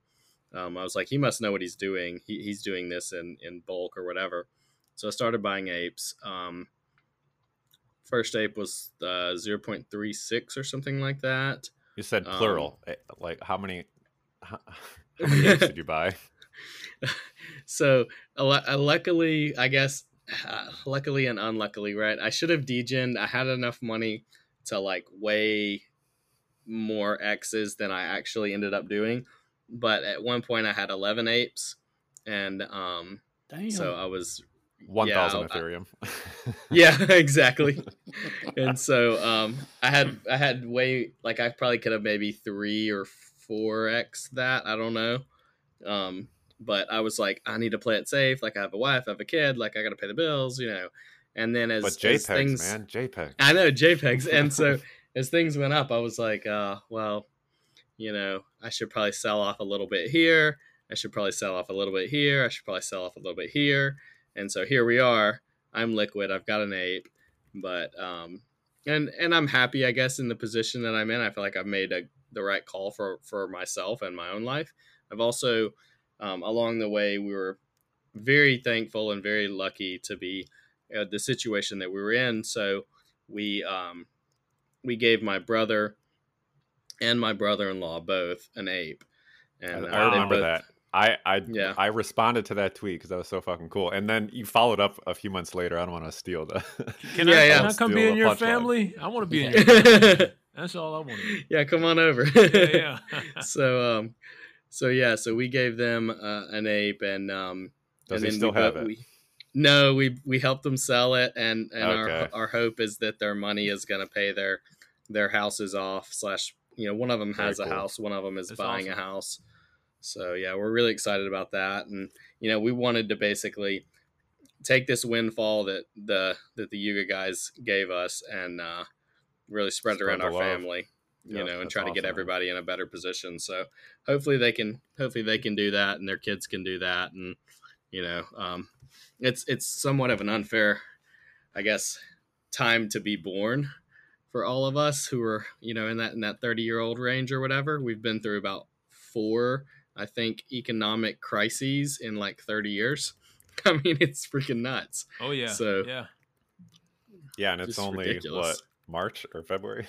um, I was like, he must know what he's doing. He, he's doing this in, in bulk or whatever. So I started buying apes. Um, first ape was, uh, zero point three six or something like that. You said plural, um, like how many, how, how many apes did you buy? So uh, luckily, I guess, Uh, luckily and unluckily, right? I should have degened. I had enough money to like way more X's than I actually ended up doing. But at one point I had eleven apes and um Damn. so I was one thousand yeah, Ethereum. I, yeah, exactly. And so um I had I had way like I probably could have maybe three or four X that, I don't know. Um But I was like, I need to play it safe. Like I have a wife, I have a kid. Like I got to pay the bills, you know. And then as, but JPEGs, as things, man, JPEGs. I know JPEGs. And so as things went up, I was like, uh, well, you know, I should probably sell off a little bit here. I should probably sell off a little bit here. I should probably sell off a little bit here. And so here we are. I'm liquid. I've got an ape, but um, and and I'm happy, I guess, in the position that I'm in. I feel like I've made a, the right call for for myself and my own life. I've also Um, along the way, we were very thankful and very lucky to be uh, the situation that we were in. So we um, we gave my brother and my brother-in-law both an ape. And I remember both, that. I I, yeah. I responded to that tweet because that was so fucking cool. And then you followed up a few months later. I don't want to steal the. Can yeah, I, yeah. Can I come be in your family? Line. I want to be in your family. That's all I want to do. Yeah, come on over. yeah. yeah. so. Um, So yeah, so we gave them uh, an ape, and um, does and he then still we, have it? We, no, we we helped them sell it, and, and okay. our our hope is that their money is going to pay their their houses off. Slash, you know, one of them has Very a cool. house, one of them is That's buying awesome. a house. So yeah, we're really excited about that, and you know, we wanted to basically take this windfall that the that the Yuga guys gave us and uh, really spread, spread it around our love. family. you yep, know, and try to awesome. get everybody in a better position. So hopefully they can, hopefully they can do that and their kids can do that. And, you know, um, it's, it's somewhat of an unfair, I guess, time to be born for all of us who are, you know, in that, in that thirty year old range or whatever. We've been through about four, I think, economic crises in like thirty years. I mean, it's freaking nuts. Oh yeah. So yeah, yeah, and it's only ridiculous. What, March or February?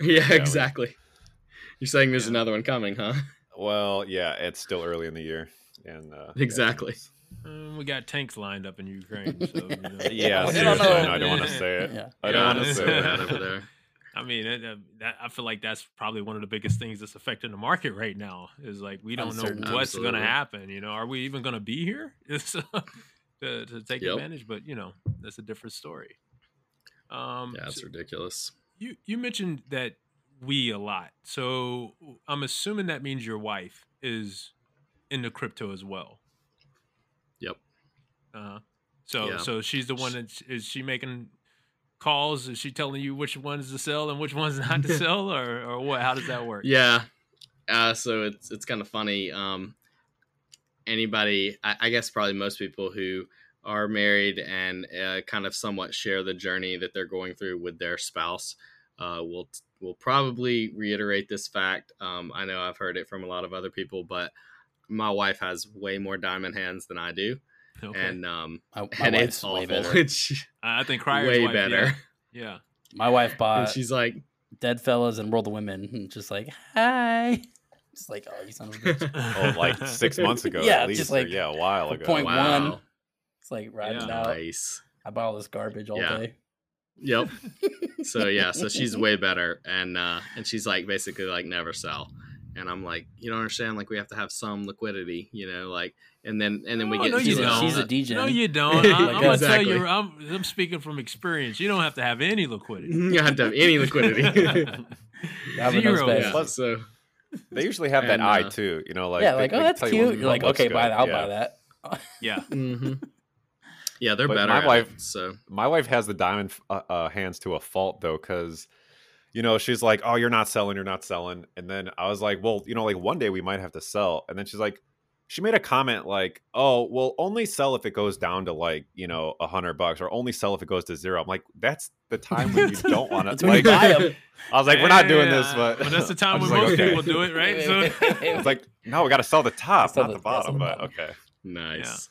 Yeah, yeah, exactly. We... You're saying there's yeah. another one coming, huh? Well, yeah, it's still early in the year, and uh, exactly. Yeah, um, we got tanks lined up in Ukraine. So, you know. Yeah, seriously, I, I don't want to say it. Yeah. I don't yeah. want to say that over there. I mean, it, uh, that, I feel like that's probably one of the biggest things that's affecting the market right now. Is like we don't Uncertain, know what's going to happen. You know, are we even going to be here to, to take yep. advantage? But you know, that's a different story. Um, yeah, it's so ridiculous. You you mentioned that we a lot, so I'm assuming that means your wife is into crypto as well. Yep. Uh, so yeah. so she's the one that is she making. calls? Is she telling you which ones to sell and which ones not to sell, or, or what? How does that work? Yeah, uh, so it's it's kind of funny. Um, anybody, I, I guess probably most people who are married and uh, kind of somewhat share the journey that they're going through with their spouse uh, will will probably reiterate this fact. Um, I know I've heard it from a lot of other people, but my wife has way more diamond hands than I do. Okay. And um, my, my and it's awful. It's uh, I think Crier's way wife, better. Yeah. yeah, my wife bought. And she's like Dead Fellas and World of Women, and just like hi, just like oh, you son of a bitch. Oh, like six months ago. Yeah, at least. Just like or, yeah, a while ago. Point wow. one. It's like riding yeah. out. Nice. I bought all this garbage all yeah. day. Yep. So yeah, so she's way better, and uh, and she's like basically like never sell. And I'm like, you don't understand. Like, we have to have some liquidity, you know. Like, and then and then we oh, get. No, she's, a, she's a D J. No, you don't. I, I'm gonna exactly. tell you. I'm, I'm speaking from experience. You don't have to have any liquidity. You don't have to have any liquidity. Zero. Yeah. Plus, so they usually have and, that uh, eye too. You know, like yeah, like oh, that's cute. You You're like, okay, buy that. I'll yeah. buy that. Yeah. Mm-hmm. Yeah, they're but better. My wife. It, so my wife has the diamond uh, uh, hands to a fault though, because. You know, she's like, oh, you're not selling, you're not selling. And then I was like, well, you know, like one day we might have to sell. And then she's like, she made a comment like, oh, we'll only sell if it goes down to like, you know, a hundred bucks or only sell if it goes to zero. I'm like, that's the time when you don't want to like, buy them. I was like, yeah, we're not doing yeah. this, but well, that's the time when like, most okay. people do it, right? So it's like, no, we got to sell the top, sell not the, the bottom, but bottom. okay. Nice.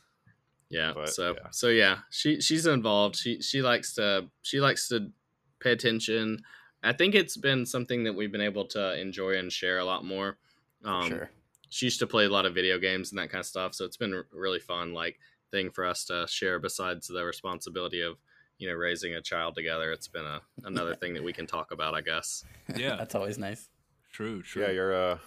Yeah. yeah. But, so, yeah. so yeah, she, she's involved. She, she likes to, she likes to pay attention. I think it's been something that we've been able to enjoy and share a lot more. Um, sure. She used to play a lot of video games and that kind of stuff. So it's been a really fun, like thing for us to share besides the responsibility of, you know, raising a child together. It's been a, another thing that we can talk about, I guess. Yeah. That's always nice. True. True. Yeah. Your uh,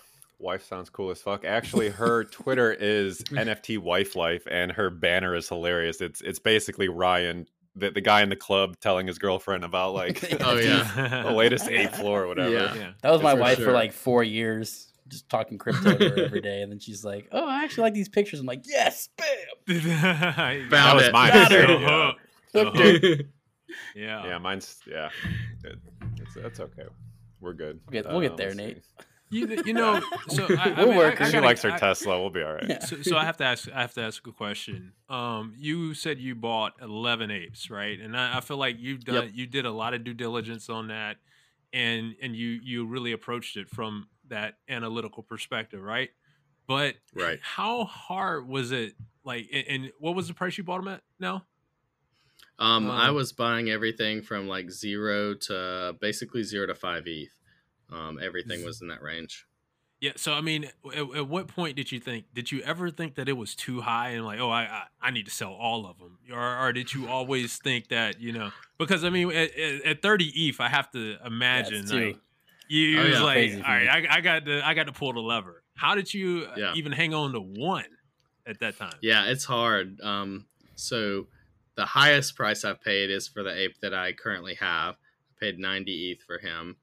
wife sounds cool as fuck. Actually, her Twitter is N F T Wife Life and her banner is hilarious. It's, it's basically Ryan, The, the guy in the club telling his girlfriend about like oh yeah the latest ape floor or whatever. Yeah. Yeah. That was my for wife sure. for like four years, just talking crypto to her every day, and then she's like, "Oh, I actually like these pictures." I'm like, "Yes, bam!" Found that was it. Mine. Got her. Yeah. Uh-huh. Okay. yeah, yeah, mine's yeah. It, it's that's okay. We're good. We'll get, we'll um, get there, Nate. You, you know, so I, I we'll mean, work. I, I she gotta, likes her I, Tesla. We'll be all right. Yeah. So, so I have to ask. I have to ask a question. Um, you said you bought eleven apes, right? And I, I feel like you've done. Yep. You did a lot of due diligence on that, and and you you really approached it from that analytical perspective, right? But right. how hard was it? Like, and, and what was the price you bought them at? Now, um, um, I was buying everything from like zero to basically zero to five E T H. Um, everything was in that range. Yeah. So, I mean, at, at what point did you think, did you ever think that it was too high and like, oh, I, I, I need to sell all of them? Or, or did you always think that, you know, because I mean, at, at thirty E T H, I have to imagine like, you oh, yeah. was like, all right, I, I got to, I got to pull the lever. How did you yeah. even hang on to one at that time? Yeah, it's hard. Um, so the highest price I've paid is for the ape that I currently have. I paid ninety E T H for him.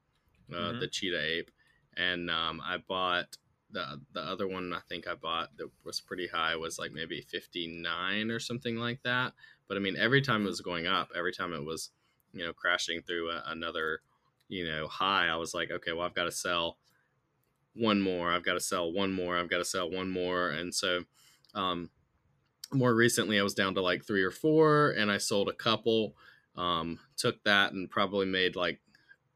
Uh, mm-hmm. The cheetah ape, and um, I bought the the other one. I think I bought that was pretty high, was like maybe fifty-nine or something like that. But I mean, every time it was going up, every time it was, you know, crashing through a, another, you know, high. I was like, okay, well, I've got to sell one more. I've got to sell one more. I've got to sell one more. And so, um, more recently, I was down to like three or four, and I sold a couple. Um, took that and probably made like.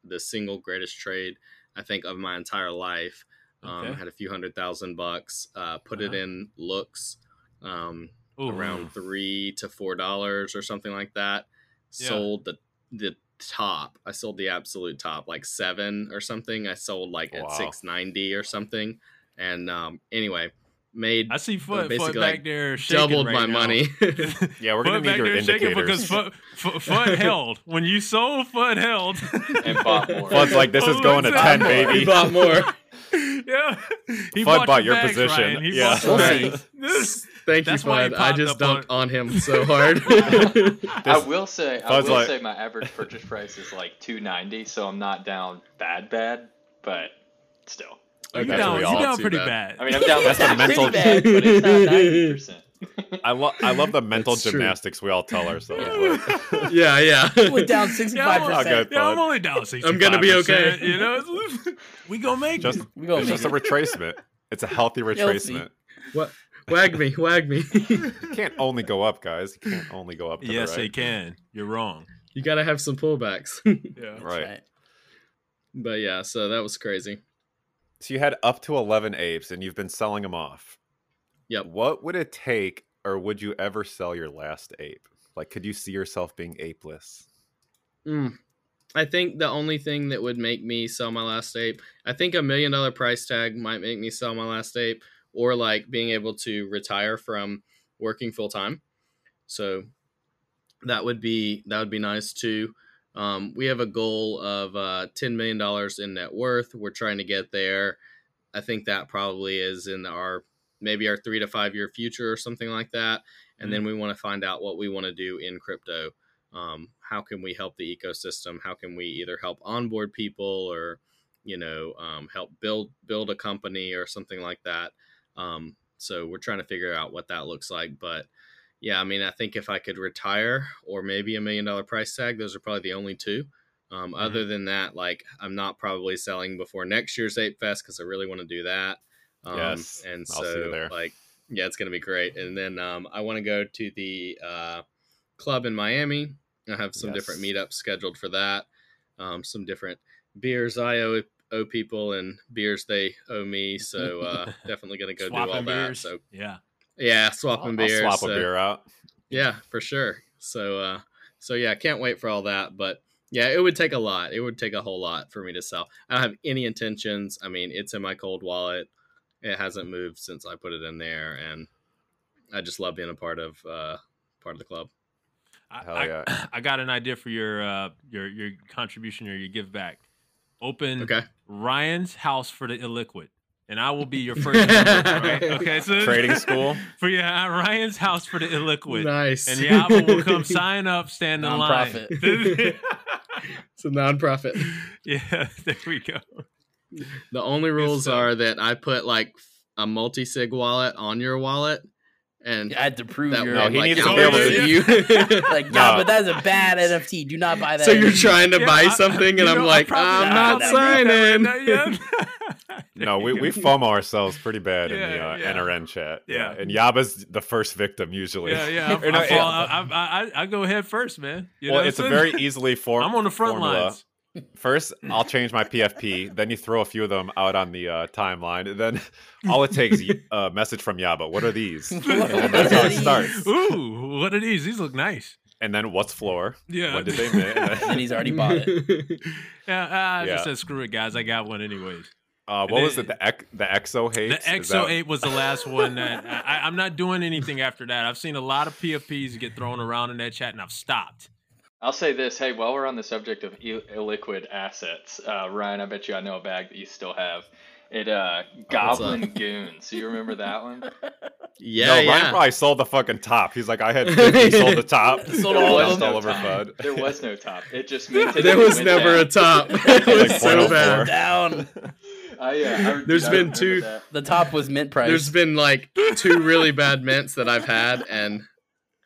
The single greatest trade I think of my entire life. Um, okay. Had a few hundred thousand bucks. Uh, put wow. it in Looks. Um, Ooh. around three to four dollars or something like that. Yeah. Sold the the top. I sold the absolute top, like seven or something. I sold like wow. at six ninety or something. And um, anyway, made I see foot, foot back like there shaking doubled right my now. money. Yeah, we're gonna foot need your indicators because foot, foot, foot held when you sold. Foot held and bought more. Foot's like this is going to ten, baby. He bought more. Yeah, he Fudd bought your bags, position. Yeah, right. this, thank you, Fudd. I just dunked on him so hard. I will say, I Fudd's will like, say, my average purchase price is like two ninety, so I'm not down bad, bad, but still, okay. You're down, you're down pretty bad. bad. I mean, I'm down. That's the mental. Bad, but it's not ninety percent. I love I love the mental That's gymnastics true. we all tell ourselves. Like. Yeah, yeah. We're down sixty five percent. Yeah, I'm only down sixty five percent. I'm gonna be okay. You know, we gonna make just, it. We gonna it's make just it. a retracement. It's a healthy retracement. What? Wag me, wag me. You can't only go up, guys. You can't only go up. To yes, the right. they can. You're wrong. You gotta have some pullbacks. Yeah, right. right. But yeah, so that was crazy. So you had up to eleven apes, and you've been selling them off. Yep. What would it take, or would you ever sell your last ape? Like, could you see yourself being apeless? Mm. I think the only thing that would make me sell my last ape, I think a million dollar price tag might make me sell my last ape, or like being able to retire from working full time. So that would be that would be nice too. Um, we have a goal of uh, ten million dollars in net worth. We're trying to get there. I think that probably is in our maybe our three to five year future or something like that. And mm-hmm. then we want to find out what we want to do in crypto. Um, how can we help the ecosystem? How can we either help onboard people or, you know, um, help build, build a company or something like that. Um, so we're trying to figure out what that looks like. But yeah, I mean, I think if I could retire or maybe a million dollar price tag, those are probably the only two. Um, mm-hmm. Other than that, like I'm not probably selling before next year's Ape Fest because I really want to do that. Um, yes, and I'll so see you there. Like, yeah, it's going to be great. And then, um, I want to go to the, uh, club in Miami. I have some yes. different meetups scheduled for that. Um, some different beers I owe, owe people and beers they owe me. So, uh, definitely going to go do all beers. that. So yeah, yeah. Swapping beers. Swap so, a beer out. Yeah, for sure. So, uh, so yeah, I can't wait for all that, but yeah, it would take a lot. It would take a whole lot for me to sell. I don't have any intentions. I mean, it's in my cold wallet. It hasn't moved since I put it in there, and I just love being a part of uh, part of the club. I, Hell yeah. I, I got an idea for your uh, your your contribution or your give back. Open okay. Ryan's house for the illiquid, and I will be your first member. Right? Okay, so trading school for yeah, Ryan's house for the illiquid. Nice, and Yaba will come sign up, stand in line. It's a nonprofit. Yeah, there we go. The only rules are that I put like a multi-sig wallet on your wallet, and yeah, I had to prove that. Your no, he like, needs to be able to you. Like, yeah, no. But that's a bad N F T. Do not buy that. So N F T. You're trying to yeah, buy I, something, and I'm know, like, I'm not, not signing. Not no, we we FOMO ourselves pretty bad yeah, in the uh, yeah. N R N chat. Yeah, and Yaba's the first victim usually. Yeah, yeah. I, no, I, fall, I, I I go ahead first, man. You well, know it's a very easily form. I'm on the front formula. lines. First, I'll change my P F P. Then you throw a few of them out on the uh, timeline. And then all it takes is a message from Yaba. What are these? And that's how it starts. Ooh, what are these? These look nice. And then what's floor? Yeah. When did they make? And then he's already bought it. Yeah, uh, I yeah. just said, screw it, guys. I got one anyways. Uh, what then, was it? The X O eight? The X O eight that... was the last one. That I, I'm not doing anything after that. I've seen a lot of P F Ps get thrown around in that chat, and I've stopped. I'll say this. Hey, while we're on the subject of ill- illiquid assets, uh, Ryan, I bet you I know a bag that you still have. It uh, Goblin Goons. Do you remember that one? Yeah, no, yeah. Ryan probably sold the fucking top. He's like, I had fifty, sold the top. Sold all was no over top. There was no top. It just means there was never down. a top. It was like so bad. Down. I, yeah, I, there's I been two. That. The top was mint price. There's been like two really bad mints that I've had, and.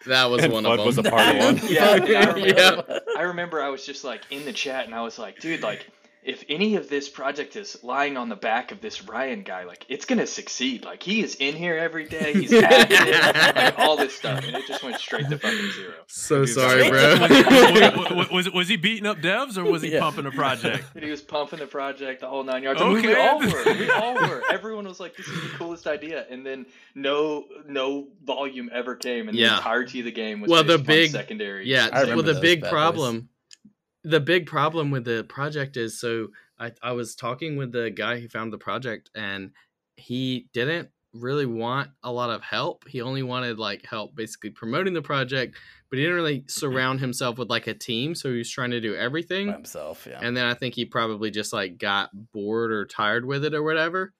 That was and one Bud of them. was a part of one. Yeah, I remember, yeah. I remember I was just like in the chat and I was like, dude, like if any of this project is lying on the back of this Ryan guy, like, it's going to succeed. Like, he is in here every day. He's at it. Like, all this stuff. And it just went straight to fucking zero. So Dude, sorry, bro. was, was, was he beating up devs or was he yeah. pumping the project? He was pumping the project, the whole nine yards. Okay. We all were. We all were. Everyone was like, this is the coolest idea. And then no no volume ever came. And yeah. the entirety of the game was well, the big, secondary. Yeah, I well, the big problem. Boys. The big problem with the project is, so I, I was talking with the guy who found the project, and he didn't really want a lot of help. He only wanted like help basically promoting the project, but he didn't really surround himself with like a team. So he was trying to do everything by himself. Yeah. And then I think he probably just like got bored or tired with it or whatever.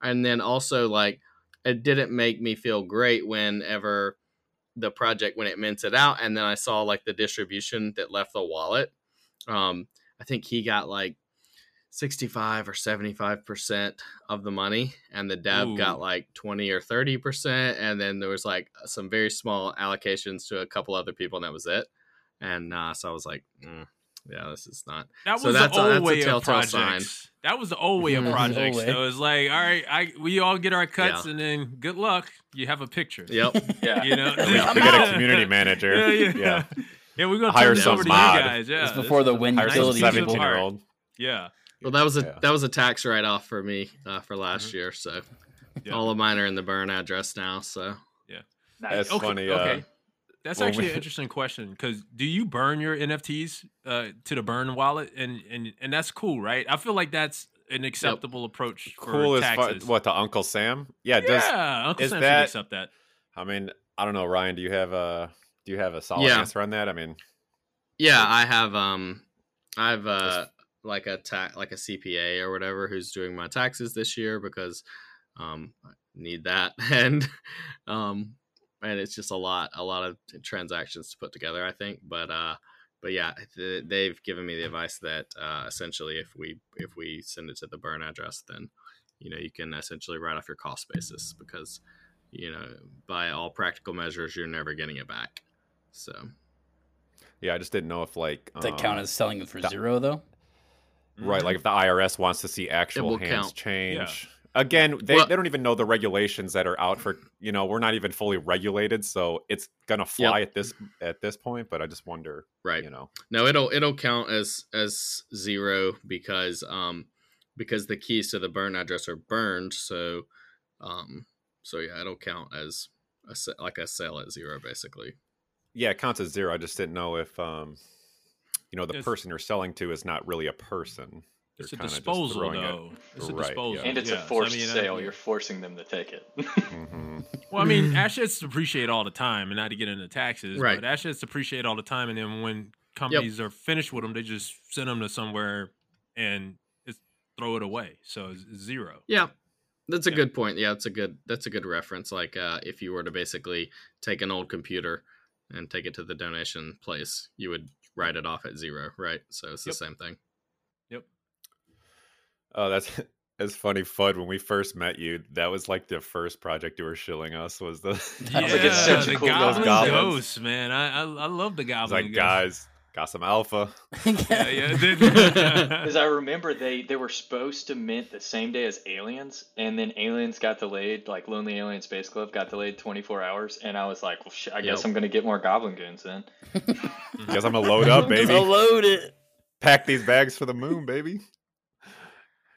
And then also like it didn't make me feel great whenever the project, when it mints it out. And then I saw like the distribution that left the wallet. Um, I think he got like sixty-five or seventy-five percent of the money, and the dev Ooh. got like twenty or thirty percent. And then there was like some very small allocations to a couple other people, and that was it. And, uh, so I was like, mm, yeah, this is not, that so was that's, the old uh, that's way a telltale sign. That was the old way of projects. So it was like, all right, I, we all get our cuts, yeah. and then good luck. You have a picture. Yep. yeah. You know, we, we got a community manager. yeah. yeah. yeah. Yeah, we're gonna hire turn this over to you guys. Yeah, it's before the wind utility seventeen-year-old. Yeah. Well, that was a yeah. that was a tax write-off for me uh, for last mm-hmm. year. So yeah. all of mine are in the burn address now. So yeah, that's okay, funny. Okay, uh, that's actually we... an interesting question, because do you burn your N F Ts uh, to the burn wallet, and and and that's cool, right? I feel like that's an acceptable yep. approach. For cool taxes. As far, what to Uncle Sam? Yeah, yeah. Does, Uncle is Sam that, should accept that. I mean, I don't know, Ryan. Do you have a uh... Do you have a solid yeah. answer on that? I mean, yeah, I have. Um, I've uh, like a ta- like a C P A or whatever who's doing my taxes this year, because um, I need that, and um, and it's just a lot, a lot of transactions to put together, I think. But uh, but yeah, th- they've given me the advice that uh, essentially, if we if we send it to the burn address, then you know you can essentially write off your cost basis, because you know by all practical measures you're never getting it back. So, yeah, I just didn't know if like does um, that count as selling it for the, zero though, right? Like if the I R S wants to see actual hands count. Change yeah. again, they, well, they don't even know the regulations that are out for you know we're not even fully regulated, so it's gonna fly yep. at this at this point. But I just wonder, right? You know, no, it'll it'll count as as zero because um because the keys to the burn address are burned, so um so yeah, it'll count as a, like a sale at zero basically. Yeah, it counts as zero. I just didn't know if, um, you know, the it's, person you're selling to is not really a person. It's a disposal, though. It. It's right, a disposal. Yeah. And it's yeah. a forced so, I mean, sale. I mean, you're forcing them to take it. mm-hmm. Well, I mean, assets depreciate all the time, and not to get into taxes, right. but assets depreciate all the time. And then when companies yep. are finished with them, they just send them to somewhere and it's, throw it away. So it's zero. Yeah. That's a yeah. good point. Yeah, that's a good, that's a good reference. Like uh, if you were to basically take an old computer and take it to the donation place, you would write it off at zero, right? So it's yep. the same thing. Yep. Oh, that's that's funny, F U D. When we first met you, that was like the first project you were shilling us. Was the yeah, was like, it's such the cool Goblin Goons, man. I, I I love the Goblin. It's like Goons. Guys, got some alpha. yeah, yeah. Because I remember they they were supposed to mint the same day as Aliens, and then Aliens got delayed. Like Lonely Aliens Space Club got delayed twenty-four hours, and I was like, well, shit, I yep. guess I'm gonna get more Goblin Goons then. Guess I'm gonna load up, baby. Load it. Pack these bags for the moon, baby.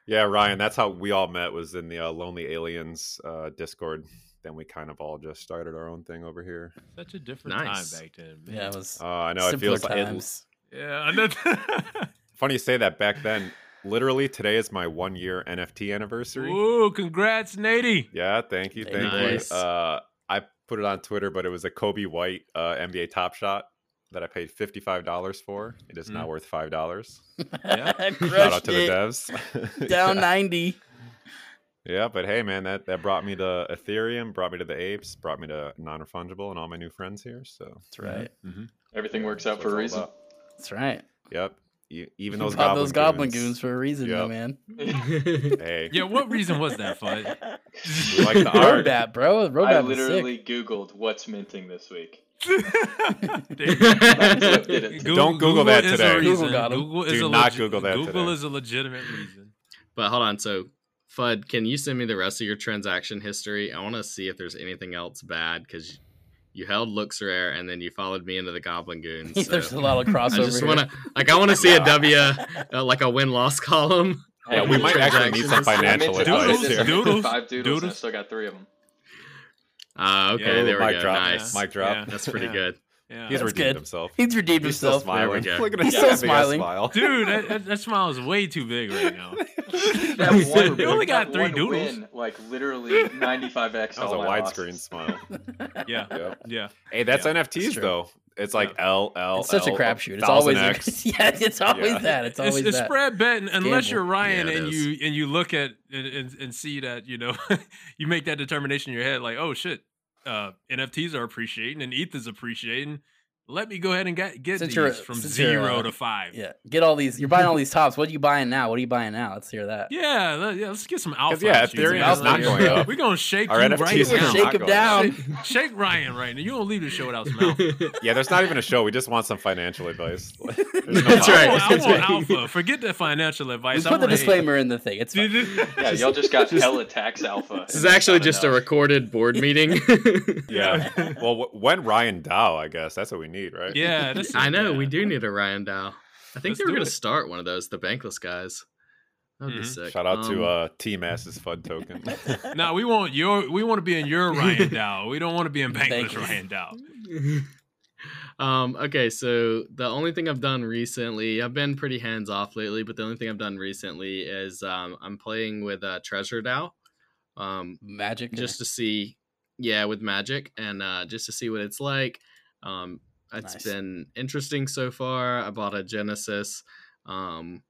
Yeah, Ryan, that's how we all met. Was in the uh, Lonely Aliens uh, Discord. Then we kind of all just started our own thing over here. Such a different nice. Time back then. Man. Yeah, it was. Uh, I know. It feels times. Like it. Yeah. Funny you say that. Back then, literally today is my one year N F T anniversary. Ooh, congrats, Nady. Yeah, thank you, thank nice. You. Uh, I put it on Twitter, but it was a Kobe White uh, N B A Top Shot that I paid fifty-five dollars for. It is mm. now worth five dollars. yeah. Shout out to it. The devs. Down yeah. ninety. Yeah, but hey, man, that, that brought me to Ethereum, brought me to the apes, brought me to Non-Refungible and all my new friends here. So that's right. Mm-hmm. Everything yeah, works out for a reason. About. That's right. Yep. You, even you those, goblin those goblin goons for a reason, yep. though, man. Hey. Yeah, what reason was that, Fud? Like the art. Roadmap, bro. Roadmap I literally Googled what's minting this week. Google, Don't Google, Google that today. Google, got Google is Do a not legi- Google that Google today. is a legitimate reason. But hold on, so F U D, can you send me the rest of your transaction history? I want to see if there's anything else bad, because you held LooksRare and then you followed me into the Goblin Goons. So there's a lot of crossover. I just want to, like, I want to see a W, uh, like a win-loss column. Yeah, we might actually need some financial advice here. Doodles, five doodles, doodles. I still got three of them. Ah, uh, okay, yeah, there we go. Drop. Nice. Yeah. Mic drop. Yeah. That's pretty yeah. good. Yeah. He's that's redeemed good. himself. He's redeemed He's himself. Still smiling. There we go. He's still smiling. Smile. Dude, that, that smile is way too big right now. that one, you only got three doodles. Win, like literally ninety-five X. That was a widescreen smile. yeah. yeah. Yeah. Hey, that's yeah. N F Ts that's though. It's like yeah. L, L, It's such L, a crapshoot. It's always X. Yeah, it's always yeah. that. It's always it's, that. It's a spread bet unless you're Ryan yeah, and is. you and you look at and, and, and see that, you know, you make that determination in your head like, oh shit, uh, N F Ts are appreciating and E T H is appreciating. Let me go ahead and get, get these from zero uh, to five. Yeah, get all these. You're buying all these tops. What are you buying now? What are you buying now? Let's hear that. Yeah, let, yeah let's get some alpha. Yeah, Ethereum is not going up. We're going to shake Our you N F Ts right now. Shake him down. Shake, shake Ryan right now. You don't leave the show without some alpha. Yeah, there's not even a show. We just want some financial advice. No That's alpha. right. I want, I want alpha. Forget the financial advice. Just put the disclaimer in the thing. It's fine. Yeah, y'all just got hella tax alpha. This is actually just enough. a recorded board meeting. Yeah. Well, w- when Ryan Dow, I guess. That's what we need. Right? Yeah, that's I know bad. we do need a Ryan Dow. I think Let's they were going to start one of those, the Bankless guys. That'd mm-hmm. be sick. Shout out um, to uh, Team Ass's F U D token. no, nah, we want your. We want to be in your Ryan Dow. We don't want to be in Bankless Ryan Dow. um. Okay, so the only thing I've done recently, I've been pretty hands off lately, but the only thing I've done recently is um, I'm playing with uh, Treasure Dow. Um, Magic, just to see, yeah, with Magic, and uh, just to see what it's like. Um. It's nice. been interesting so far. I bought a Genesis um,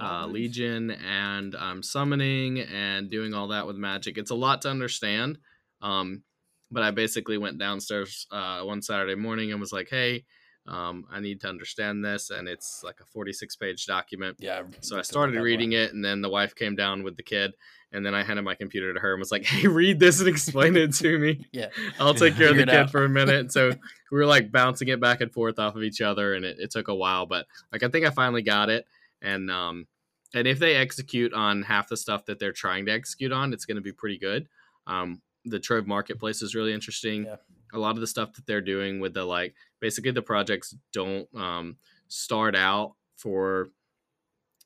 oh, uh, nice. Legion, and I'm summoning and doing all that with Magic. It's a lot to understand, um, but I basically went downstairs uh, one Saturday morning and was like, hey, um, I need to understand this, and it's like a forty-six page document. Yeah. So I started reading one. it, and then the wife came down with the kid. And then I handed my computer to her and was like, hey, read this and explain it to me. Yeah, I'll take care of the kid out. for a minute. So we were like bouncing it back and forth off of each other. And it, it took a while. But like I think I finally got it. And um, and if they execute on half the stuff that they're trying to execute on, it's going to be pretty good. Um, the Trove Marketplace is really interesting. Yeah. A lot of the stuff that they're doing with the like basically the projects don't um, start out for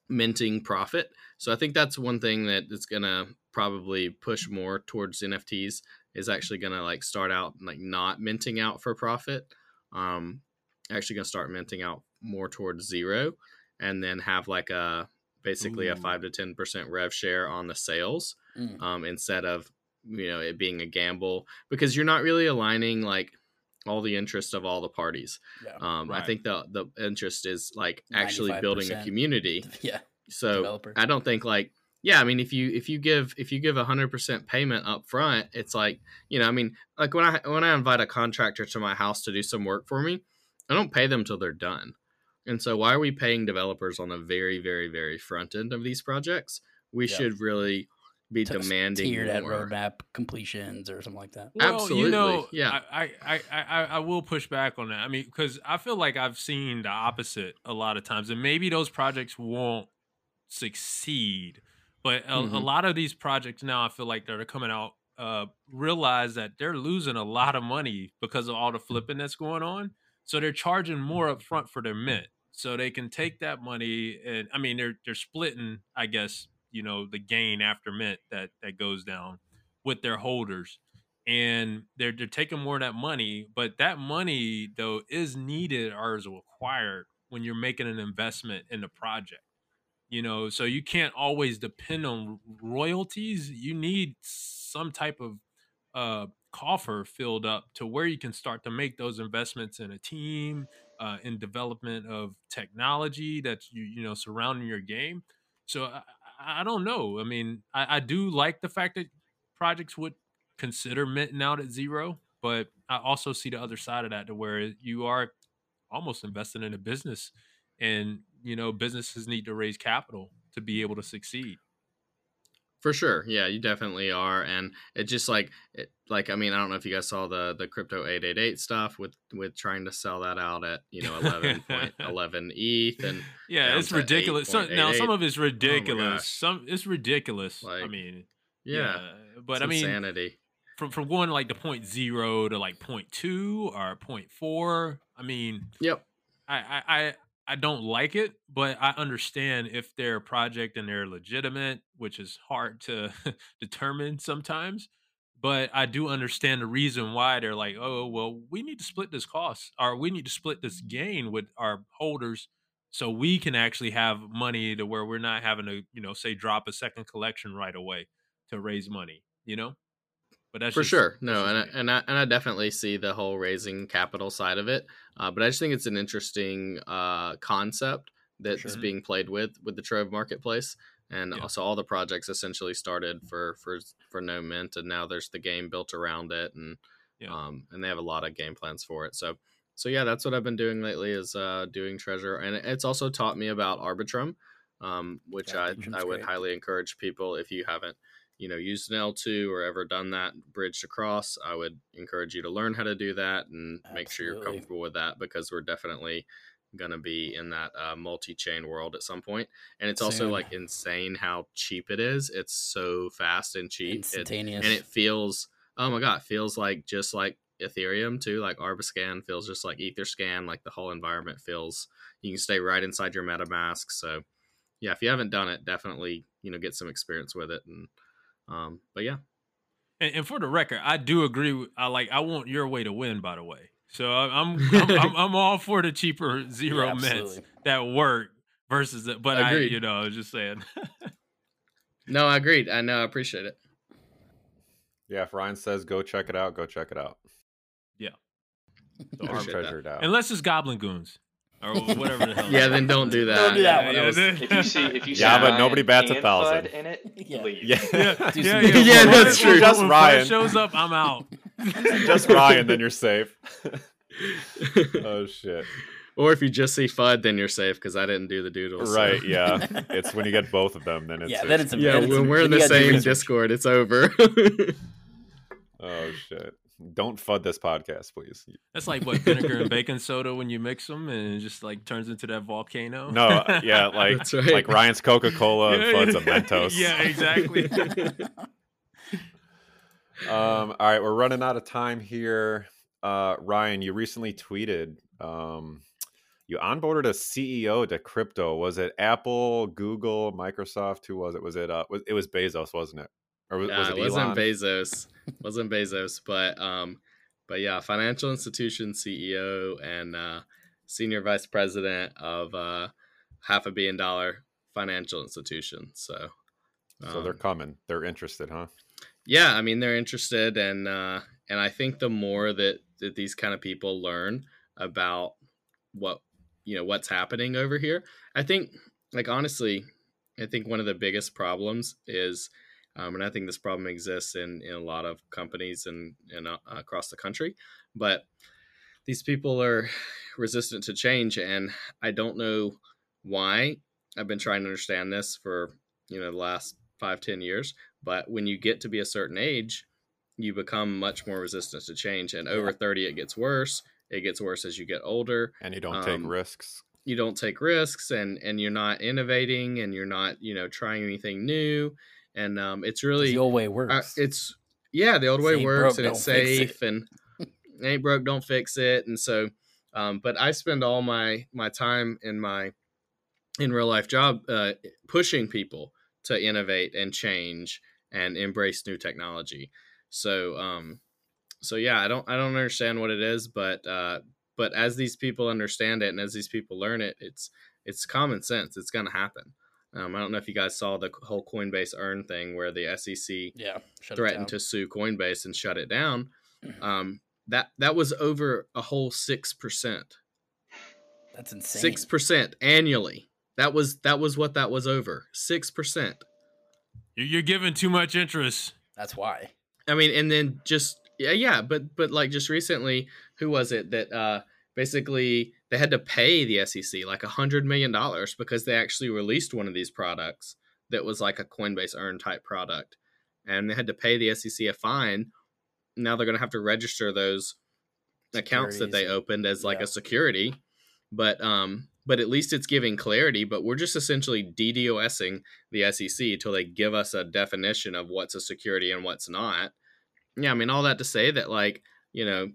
minting profit. So I think that's one thing that it's going to probably push more towards N F Ts is actually going to like start out like not minting out for profit. Um, actually going to start minting out more towards zero and then have like a basically Ooh. a five to ten percent rev share on the sales mm. um, instead of, you know, it being a gamble because you're not really aligning like all the interest of all the parties. Yeah, um, right. I think the, the interest is like actually ninety-five percent building a community. Yeah. So developer. I don't think like, yeah, I mean, if you, if you give, if you give a hundred percent payment up front, it's like, you know, I mean, like when I, when I invite a contractor to my house to do some work for me, I don't pay them till they're done. And so why are we paying developers on the very, very, very front end of these projects? We yeah. should really be T- demanding tiered at roadmap completions or something like that. Well, Absolutely. You know, yeah. I, I, I, I will push back on that. I mean, because I feel like I've seen the opposite a lot of times and maybe those projects won't succeed, but a, mm-hmm. a lot of these projects now I feel like they're coming out uh realize that they're losing a lot of money because of all the flipping that's going on, so they're charging more up front for their mint so they can take that money and I mean they're they're splitting, I guess, you know, the gain after mint that that goes down with their holders, and they're they're taking more of that money, but that money though is needed or is required when you're making an investment in the project. You know, so you can't always depend on royalties. You need some type of uh, coffer filled up to where you can start to make those investments in a team, uh, in development of technology that's, you, you know, surrounding your game. So I, I don't know. I mean, I, I do like the fact that projects would consider minting out at zero, but I also see the other side of that to where you are almost investing in a business and, you know, businesses need to raise capital to be able to succeed. For sure. Yeah, you definitely are. And it just like, it, like, I mean, I don't know if you guys saw the, the crypto eight eight eight stuff with, with trying to sell that out at, you know, eleven point eleven E T H. And yeah, it's ridiculous. So, now, some of it's ridiculous. Oh some it's ridiculous. Like, I mean, yeah, yeah. But I mean, insanity. From, from going like the point zero to like point two or point four. I mean, yep. I, I, I, I don't like it, but I understand if they're a project and they're legitimate, which is hard to determine sometimes. But I do understand the reason why they're like, oh, well, we need to split this cost, or we need to split this gain with our holders, so we can actually have money to where we're not having to, you know, say drop a second collection right away to raise money, you know. But that's for just, sure. No, and I, and I and I definitely see the whole raising capital side of it. Uh, but I just think it's an interesting uh, concept that's sure. being played with with the Trove marketplace. And yeah. also all the projects essentially started for for for no mint, and now there's the game built around it, and yeah. um and they have a lot of game plans for it. So so yeah, that's what I've been doing lately is uh, doing Treasure, and it's also taught me about Arbitrum, um, which yeah, I I would great. highly encourage people if you haven't. You know, used an L two or ever done that bridge to cross, I would encourage you to learn how to do that and Absolutely. make sure you're comfortable with that, because we're definitely going to be in that uh, multi-chain world at some point. And it's Soon. also like insane how cheap it is. It's so fast and cheap. Instantaneous. It, and it feels, oh my God, it feels like just like Ethereum too, like Arbiscan feels just like Etherscan, like the whole environment feels, you can stay right inside your MetaMask. So yeah, if you haven't done it, definitely, you know, get some experience with it. And Um, but yeah, and, and for the record, I do agree with, I like I want your way to win, by the way. So I'm I'm, I'm, I'm all for the cheaper zero yeah, mints that work versus the, but agreed. I you know I was just saying. No, I agreed. I know I appreciate it. Yeah, if Ryan says go check it out, go check it out. Yeah, the arm treasure out. Unless it's Goblin Goons. Or whatever the hell. Yeah, then don't do that. Don't do that. Yeah, was, if you see, if you see yeah, but nobody bats a thousand in it. Yeah, yeah, yeah, yeah, yeah, yeah that's true. Just when Ryan shows up, I'm out. Just Ryan, then you're safe. Oh shit. Or if you just see F U D, then you're safe, because I didn't do the doodles. Right, so. Yeah. It's when you get both of them, then it's yeah. Safe. Then it's a, yeah. Then it's when a, we're in the same Discord, it's over. Oh shit. Don't F U D this podcast, please. That's like what vinegar and baking soda when you mix them, and it just like turns into that volcano. No, yeah, like That's right. like Ryan's Coca-Cola yeah, and F U D's a Mentos. Yeah, exactly. um, all right, we're running out of time here. Uh, Ryan, you recently tweeted um, you onboarded a C E O to crypto. Was it Apple, Google, Microsoft? Who was it? Was it? Uh, was, it was Bezos, wasn't it? Or was, nah, was it, it wasn't Bezos. wasn't Bezos, but um, but yeah, financial institution C E O and uh, senior vice president of uh, half a billion dollar financial institution. So, um, so they're coming. They're interested, huh? Yeah, I mean they're interested, and uh, and I think the more that, that these kind of people learn about what you know what's happening over here, I think like honestly, I think one of the biggest problems is. Um, and I think this problem exists in, in a lot of companies and, and uh, across the country. But these people are resistant to change. And I don't know why. I've been trying to understand this for, you know, the last five, ten years. But when you get to be a certain age, you become much more resistant to change. And over thirty, it gets worse. It gets worse as you get older. And you don't um, take risks. You don't take risks. And, and you're not innovating. And you're not, you know, trying anything new. And um, it's really the old way works. Uh, it's yeah, the old way works, and it's safe, and ain't broke, don't fix it. And so, um, but I spend all my my time in my in real life job uh, pushing people to innovate and change and embrace new technology. So, um, so yeah, I don't I don't understand what it is, but uh, but as these people understand it and as these people learn it, it's it's common sense. It's going to happen. Um, I don't know if you guys saw the whole Coinbase Earn thing where the S E C yeah, threatened to sue Coinbase and shut it down. Um, that that was over a whole six percent. That's insane. Six percent annually. That was that was what that was over. Six percent. You're giving too much interest. That's why. I mean, and then just yeah, yeah, but but like just recently, who was it that uh, basically? They had to pay the S E C like one hundred million dollars because they actually released one of these products that was like a Coinbase Earn type product, and they had to pay the S E C a fine. Now they're going to have to register those accounts that they opened as like yeah. a security, but um, but at least it's giving clarity. But we're just essentially DDoSing the S E C until they give us a definition of what's a security and what's not. Yeah, I mean, all that to say that, like, you know,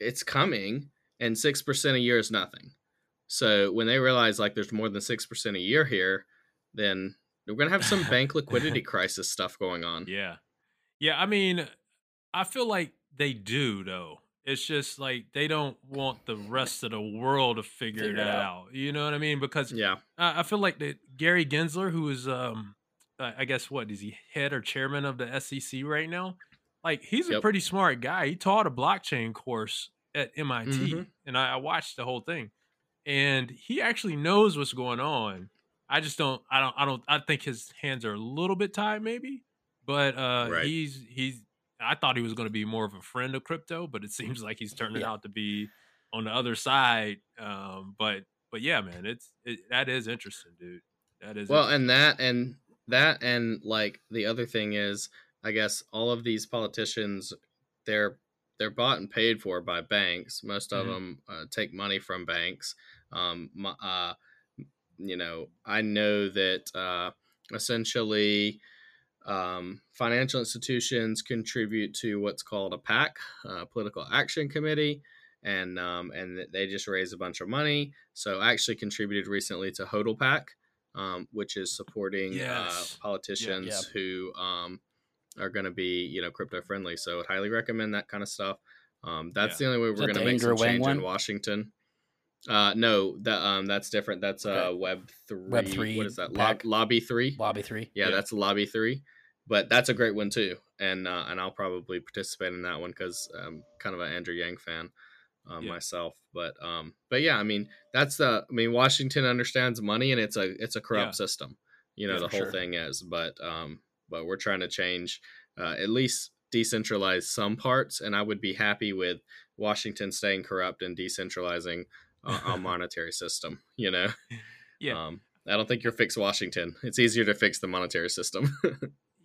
it's coming, and six percent a year is nothing. So when they realize, like, there's more than six percent a year here, then we're going to have some bank liquidity crisis stuff going on. Yeah. Yeah, I mean, I feel like they do, though. It's just, like, they don't want the rest of the world to figure yeah. that out. You know what I mean? Because yeah. I, I feel like that Gary Gensler, who is, um, I guess, what, is he head or chairman of the S E C right now? Like, he's yep. a pretty smart guy. He taught a blockchain course at M I T, mm-hmm. and I, I watched the whole thing. And he actually knows what's going on. I just don't. I don't. I don't. I think his hands are a little bit tied, maybe. But uh, right. he's he's. I thought he was going to be more of a friend of crypto, but it seems like he's turning yeah. out to be on the other side. Um, but but yeah, man, it's it, that is interesting, dude. That is well, and that and that and like the other thing is, I guess all of these politicians, they're they're bought and paid for by banks. Most of mm-hmm. them uh, take money from banks. Um, uh, you know, I know that uh, essentially um, financial institutions contribute to what's called a PAC, uh, Political Action Committee, and um, and they just raise a bunch of money. So I actually contributed recently to HODL PAC, um, which is supporting yes. uh, politicians yeah, yeah. who. Um, are going to be, you know, crypto friendly. So I would highly recommend that kind of stuff. Um, that's yeah. the only way we're going to make some change in Washington. Uh, no, that um, that's different. That's uh, okay. Web three. Web three. What is that? Lob- Lobby three. Lobby three. Yeah, yeah, that's Lobby three. But that's a great one too, and uh, and I'll probably participate in that one because I'm kind of an Andrew Yang fan uh, yeah. myself. But um, but yeah, I mean, that's the. I mean, Washington understands money, and it's a it's a corrupt yeah. system. You know, yeah, the whole sure. thing is, but um. But we're trying to change, uh, at least decentralize some parts. And I would be happy with Washington staying corrupt and decentralizing uh, our monetary system. You know, yeah. Um, I don't think you're fix Washington. It's easier to fix the monetary system.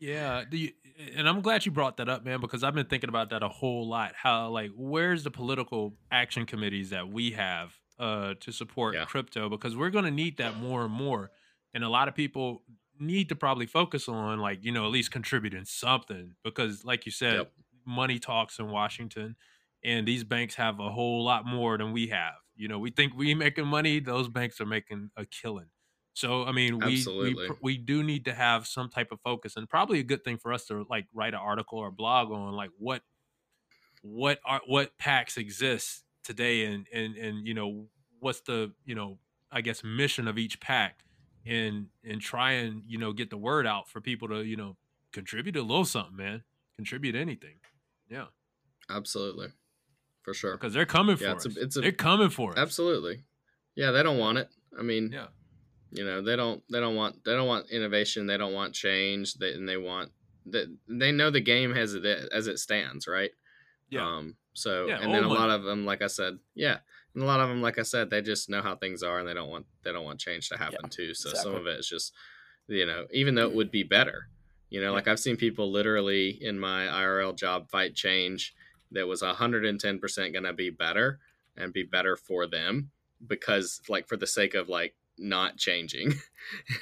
yeah, do you, and I'm glad you brought that up, man, because I've been thinking about that a whole lot. How, like, where's the political action committees that we have uh, to support yeah. crypto? Because we're going to need that more and more. And a lot of people need to probably focus on, like, you know, at least contributing something, because like you said, yep. money talks in Washington, and these banks have a whole lot more than we have. You know, we think we making money, those banks are making a killing. So I mean, we, we we do need to have some type of focus, and probably a good thing for us to, like, write an article or blog on, like, what what are what PACs exist today, and and and you know, what's the, you know, I guess mission of each PAC. And and try and, you know, get the word out for people to, you know, contribute a little something, man. Contribute anything. Yeah. Absolutely. For sure. Because they're coming yeah, for it's us. A, it's a, they're coming for us. Absolutely. Yeah, they don't want it. I mean, yeah. you know, they don't they don't want they don't want innovation, they don't want change, they and they want they, they know the game as it is, as it stands, right? Yeah. Um so yeah, and then a money. lot of them, like I said, yeah. And a lot of them, like I said, they just know how things are, and they don't want they don't want change to happen yeah, too. So exactly. some of it is just, you know, even though it would be better, you know, yeah. like I've seen people literally in my I R L job fight change that was one hundred ten percent going to be better and be better for them because, like, for the sake of, like, not changing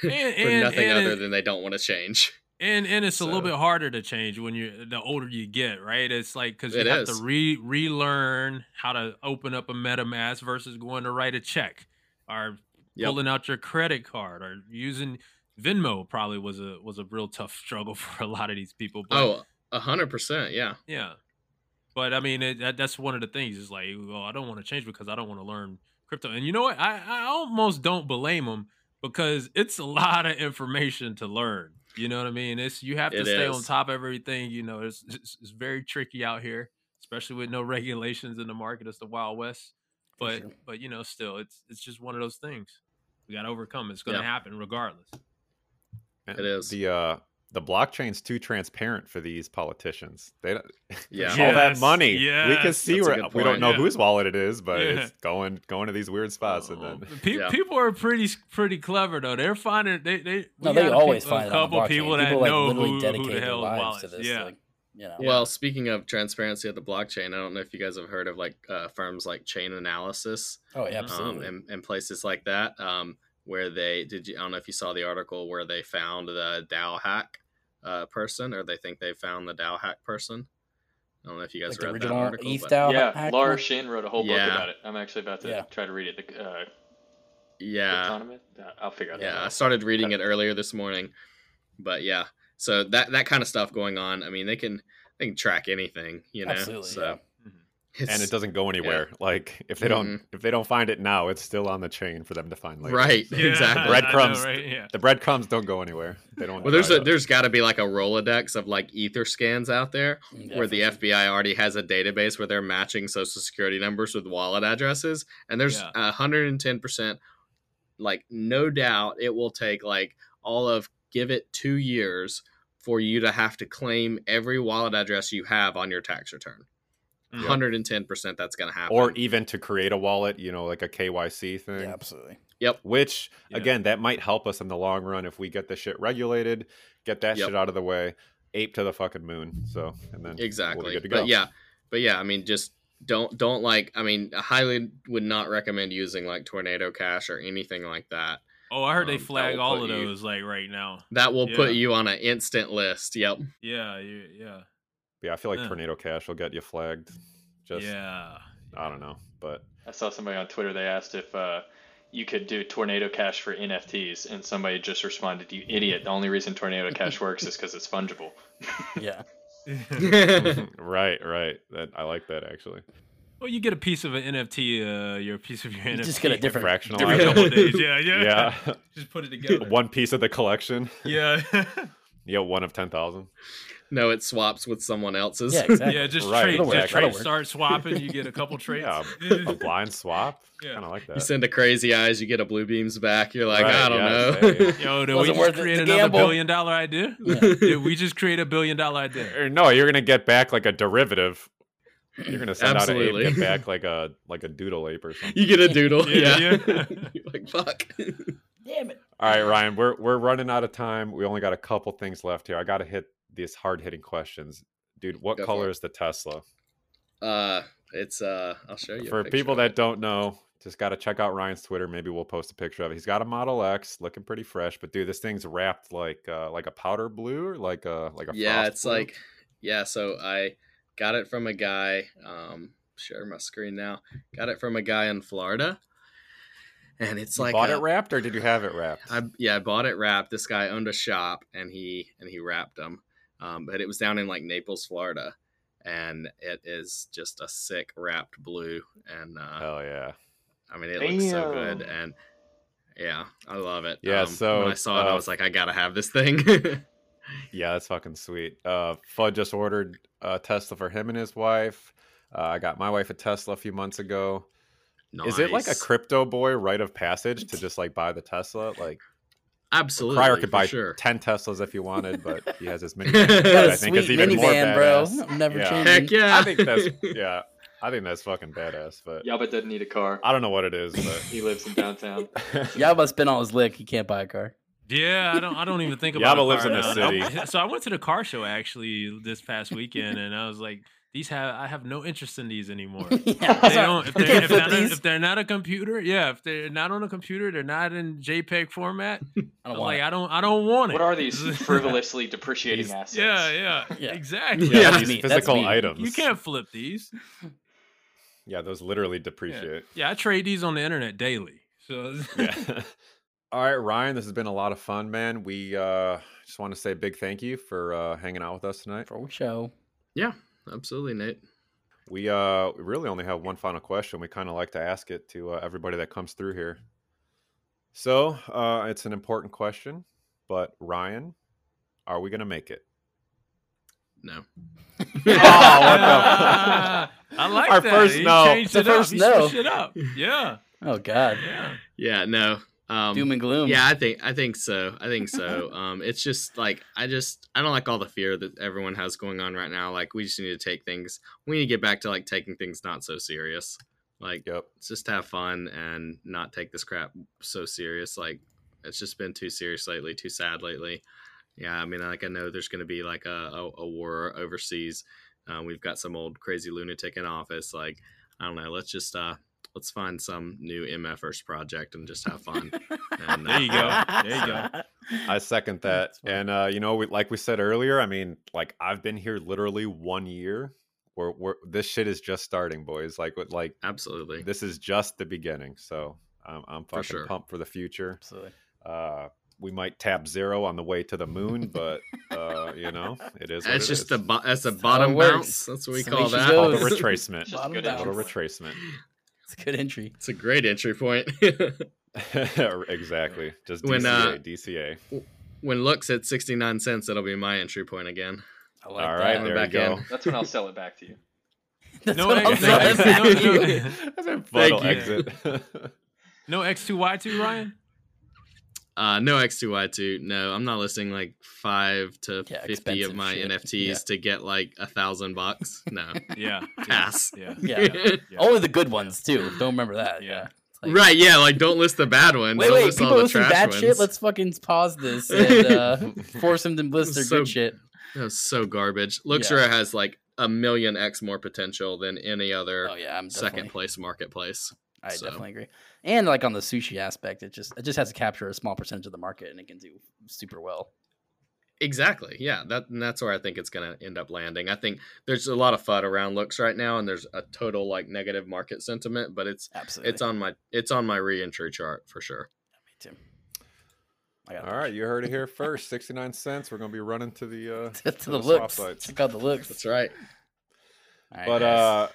and, for and, nothing and, other than they don't want to change. And and it's so. a little bit harder to change when you the older you get, right? It's like, because you it have is. to re relearn how to open up a MetaMask versus going to write a check, or yep. pulling out your credit card, or using Venmo. Probably was a was a real tough struggle for a lot of these people. But, oh, a hundred percent, yeah, yeah. But I mean, it, that, that's one of the things. Is like, well, I don't want to change because I don't want to learn crypto. And you know what? I I almost don't blame them, because it's a lot of information to learn. You know what I mean? It's you have to it stay is. on top of everything. You know, it's, it's it's very tricky out here, especially with no regulations in the market. It's the Wild West. But sure. but you know, still, it's it's just one of those things we got to overcome. It's going to yeah. happen regardless. It is the uh, the blockchain's too transparent for these politicians. They don't, yeah. yes, all that money. Yes. We can see where we don't know yeah. whose wallet it is, but yeah. it's going going to these weird spots. Oh, and then pe- yeah. people are pretty pretty clever though. They're finding they they no, they always people, find a couple people that people, like, know who, who the hell lives to this. Yeah. Like, you know. Well, speaking of transparency at the blockchain, I don't know if you guys have heard of like uh, firms like Chain Analysis. Oh, yeah, absolutely. Um, and, and places like that, um, where they did. You, I don't know if you saw the article where they found the DAO hack. Uh, person, or they think they found the DAO hack person. I don't know if you guys like read that article. E T H DAO yeah, hack Laura Shin wrote a whole yeah. book about it. I'm actually about to yeah. try to read it. The, uh, yeah, the I'll figure out. Yeah, that I started reading it earlier this morning, but yeah, so that that kind of stuff going on. I mean, they can they can track anything, you know. Absolutely, so. Yeah. And it doesn't go anywhere. Yeah. Like if they don't, mm-hmm. if they don't find it now, it's still on the chain for them to find later. Right, yeah, exactly. Breadcrumbs. Know, right? yeah. The breadcrumbs don't go anywhere. They don't. Well, there's a, there's got to be like a Rolodex of like ether scans out there, Definitely. where the F B I already has a database where they're matching social security numbers with wallet addresses, and there's a hundred and ten percent, like no doubt, it will take like all of give it two years for you to have to claim every wallet address you have on your tax return. one hundred ten percent that's going to happen. Or even to create a wallet, you know, like a K Y C thing. Yeah, absolutely. Yep. Which, yeah. again, that might help us in the long run if we get this shit regulated, get that yep. shit out of the way, ape to the fucking moon. So, and then exactly. we'll be good to go. But yeah, but yeah, I mean, just don't, don't like, I mean, I highly would not recommend using like Tornado Cash or anything like that. Oh, I heard um, they flag all of you, those like right now. That will yeah. put you on an instant list. Yep. Yeah. Yeah. Yeah, I feel like uh. Tornado Cash will get you flagged. Just, yeah. I don't know, but I saw somebody on Twitter. They asked if uh, you could do Tornado Cash for N F Ts, and somebody just responded, "You idiot! The only reason Tornado Cash works is because it's fungible." Yeah. right, right. That I like that actually. Well, you get a piece of an N F T, uh, your piece of your you N F T. Just get a different fractionalized. yeah, yeah. Yeah. Just put it together. One piece of the collection. Yeah. yeah, one of ten thousand. No, it swaps with someone else's. Yeah, exactly. yeah just right. trade. Just work, trade start swapping. You get a couple trades. Yeah, a blind swap. Yeah. Kind of like that. You send a crazy eyes. You get a blue beams back. You're like, right, I don't yeah, know. Yeah, yeah. Yo, did we just create another gamble. billion dollar idea? Yeah. Did we just create a billion dollar idea? No, you're gonna get back like a derivative. You're gonna send Absolutely. out an ape, get back like a like a doodle ape or something. You get a doodle. yeah. yeah. yeah. You're like fuck. Damn it. All right, Ryan, we're we're running out of time. We only got a couple things left here. I gotta hit these hard-hitting questions, dude. What Go color is the Tesla? Uh, it's uh, I'll show you. For people that don't know, just gotta check out Ryan's Twitter. Maybe we'll post a picture of it. He's got a Model X, looking pretty fresh. But dude, this thing's wrapped like uh, like a powder blue, or like a like a yeah, it's blue. like yeah. So I got it from a guy. Um, share my screen now. Got it from a guy in Florida. And it's you like bought a, it wrapped, or did you have it wrapped? I, yeah, I bought it wrapped. This guy owned a shop, and he and he wrapped them. Um, but it was down in like Naples, Florida, and it is just a sick wrapped blue. And uh, hell yeah, I mean it Damn. looks so good, and yeah, I love it. Yeah, um, so when I saw uh, it, I was like, I gotta have this thing. yeah, that's fucking sweet. Uh, Fudd just ordered a Tesla for him and his wife. Uh, I got my wife a Tesla a few months ago. Nice. Is it like a crypto boy rite of passage to just like buy the Tesla? Like. Absolutely, Crier could buy sure. ten Teslas if he wanted, but he has his minivan. That I think is even minivan, more badass. Bro. I'm never yeah. changing. Heck yeah, I think that's yeah, I think that's fucking badass. But Yaba doesn't need a car. I don't know what it is, but he lives in downtown. Yaba spent all his lick. He can't buy a car. Yeah, I don't. I don't even think about. Yaba lives in the city. So I went to the car show actually this past weekend, and I was like. These have I have no interest in these anymore. yeah, they don't, if, they're, if, not, if they're not a computer, yeah. If they're not on a computer, they're not in JPEG format. I don't like. It. I don't. I don't want it. What are these frivolously depreciating these, assets? Yeah, yeah, yeah. exactly. Yeah, yeah. These me, physical items. You can't flip these. Yeah, those literally depreciate. Yeah, yeah I trade these on the internet daily. So. yeah. All right, Ryan, this has been a lot of fun, man. We uh, just want to say a big thank you for uh, hanging out with us tonight for a show. Yeah. Absolutely, Nate. We uh really only have one final question. We kind of like to ask it to uh, everybody that comes through here. So uh, it's an important question, but Ryan, are we gonna make it? No. oh, what the? Uh, I like Our that. Our first you no. The first up. no. Switched it up. Yeah. Oh God. Yeah. Yeah. No. Um, Doom and gloom. Yeah, I think I think so. I think so. Um, it's just like I just I don't like all the fear that everyone has going on right now. Like, we just need to take things. We need to get back to like taking things not so serious. Like, yep. just have fun and not take this crap so serious. Like, it's just been too serious lately, too sad lately. Yeah, I mean, like, I know there's going to be like a, a, a war overseas. Uh, we've got some old crazy lunatic in office. Like, I don't know. Let's just uh, let's find some new MFers project and just have fun. And, uh, there you go. There you go. I second that. And uh, you know, we, like we said earlier, I mean, like, I've been here literally one year. We're, we're this shit is just starting, boys. Like, what? Like, absolutely. This is just the beginning. So I'm, I'm fucking sure. pumped for the future. Absolutely. Uh, we might tap zero on the way to the moon, but uh, you know, it is. That's just the bo- that's a bottom bounce. That's what we call that. The retracement. Just good little retracement. It's a good entry. It's a great entry point. Exactly. Just D C A. When, uh, D C A. When looks at sixty nine cents, that'll be my entry point again. I like All that. right, there we go. In. That's when I'll sell it back to you. That's no, what I'll sell it back to you. That's a final exit. No X two Y two, Ryan. Uh, no X two Y two. No, I'm not listing like five to yeah, fifty of my shit. N F Ts yeah. to get like a thousand bucks. No. Yeah. Pass. Yeah. Yeah. yeah. yeah. Only the good ones too. Don't remember that. Yeah. yeah. Like, right. Yeah. Like, don't list the bad ones. Wait, don't wait. List people all the trash bad ones. Shit. Let's fucking pause this and uh, force them to list their so, good shit. That was so garbage. LooksRare yeah. has like a million X more potential than any other oh, yeah, second place marketplace. I so. definitely agree. And like on the sushi aspect, it just it just has to capture a small percentage of the market, and it can do super well. Exactly. Yeah, that and that's where I think it's going to end up landing. I think there's a lot of F U D around looks right now, and there's a total like negative market sentiment, but it's Absolutely. it's on my it's on my re-entry chart for sure. Yeah, me too. I got All right, you heard it here first. sixty-nine cents. We're going to be running to the uh to, to the, the looks. Check out the looks. That's right. Right, but guys. uh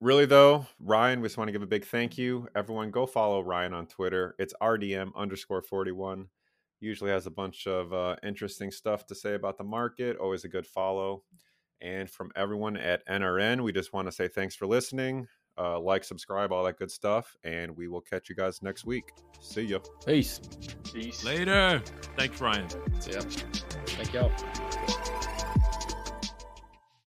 really though, Ryan, we just want to give a big thank you. Everyone go follow Ryan on Twitter. It's R D M underscore forty-one. Usually has a bunch of uh, interesting stuff to say about the market. Always a good follow. And from everyone at N R N, we just want to say thanks for listening. Uh, like, subscribe, all that good stuff. And we will catch you guys next week. See ya. Peace. Peace. Later. Thanks, Ryan. See ya. Thank y'all.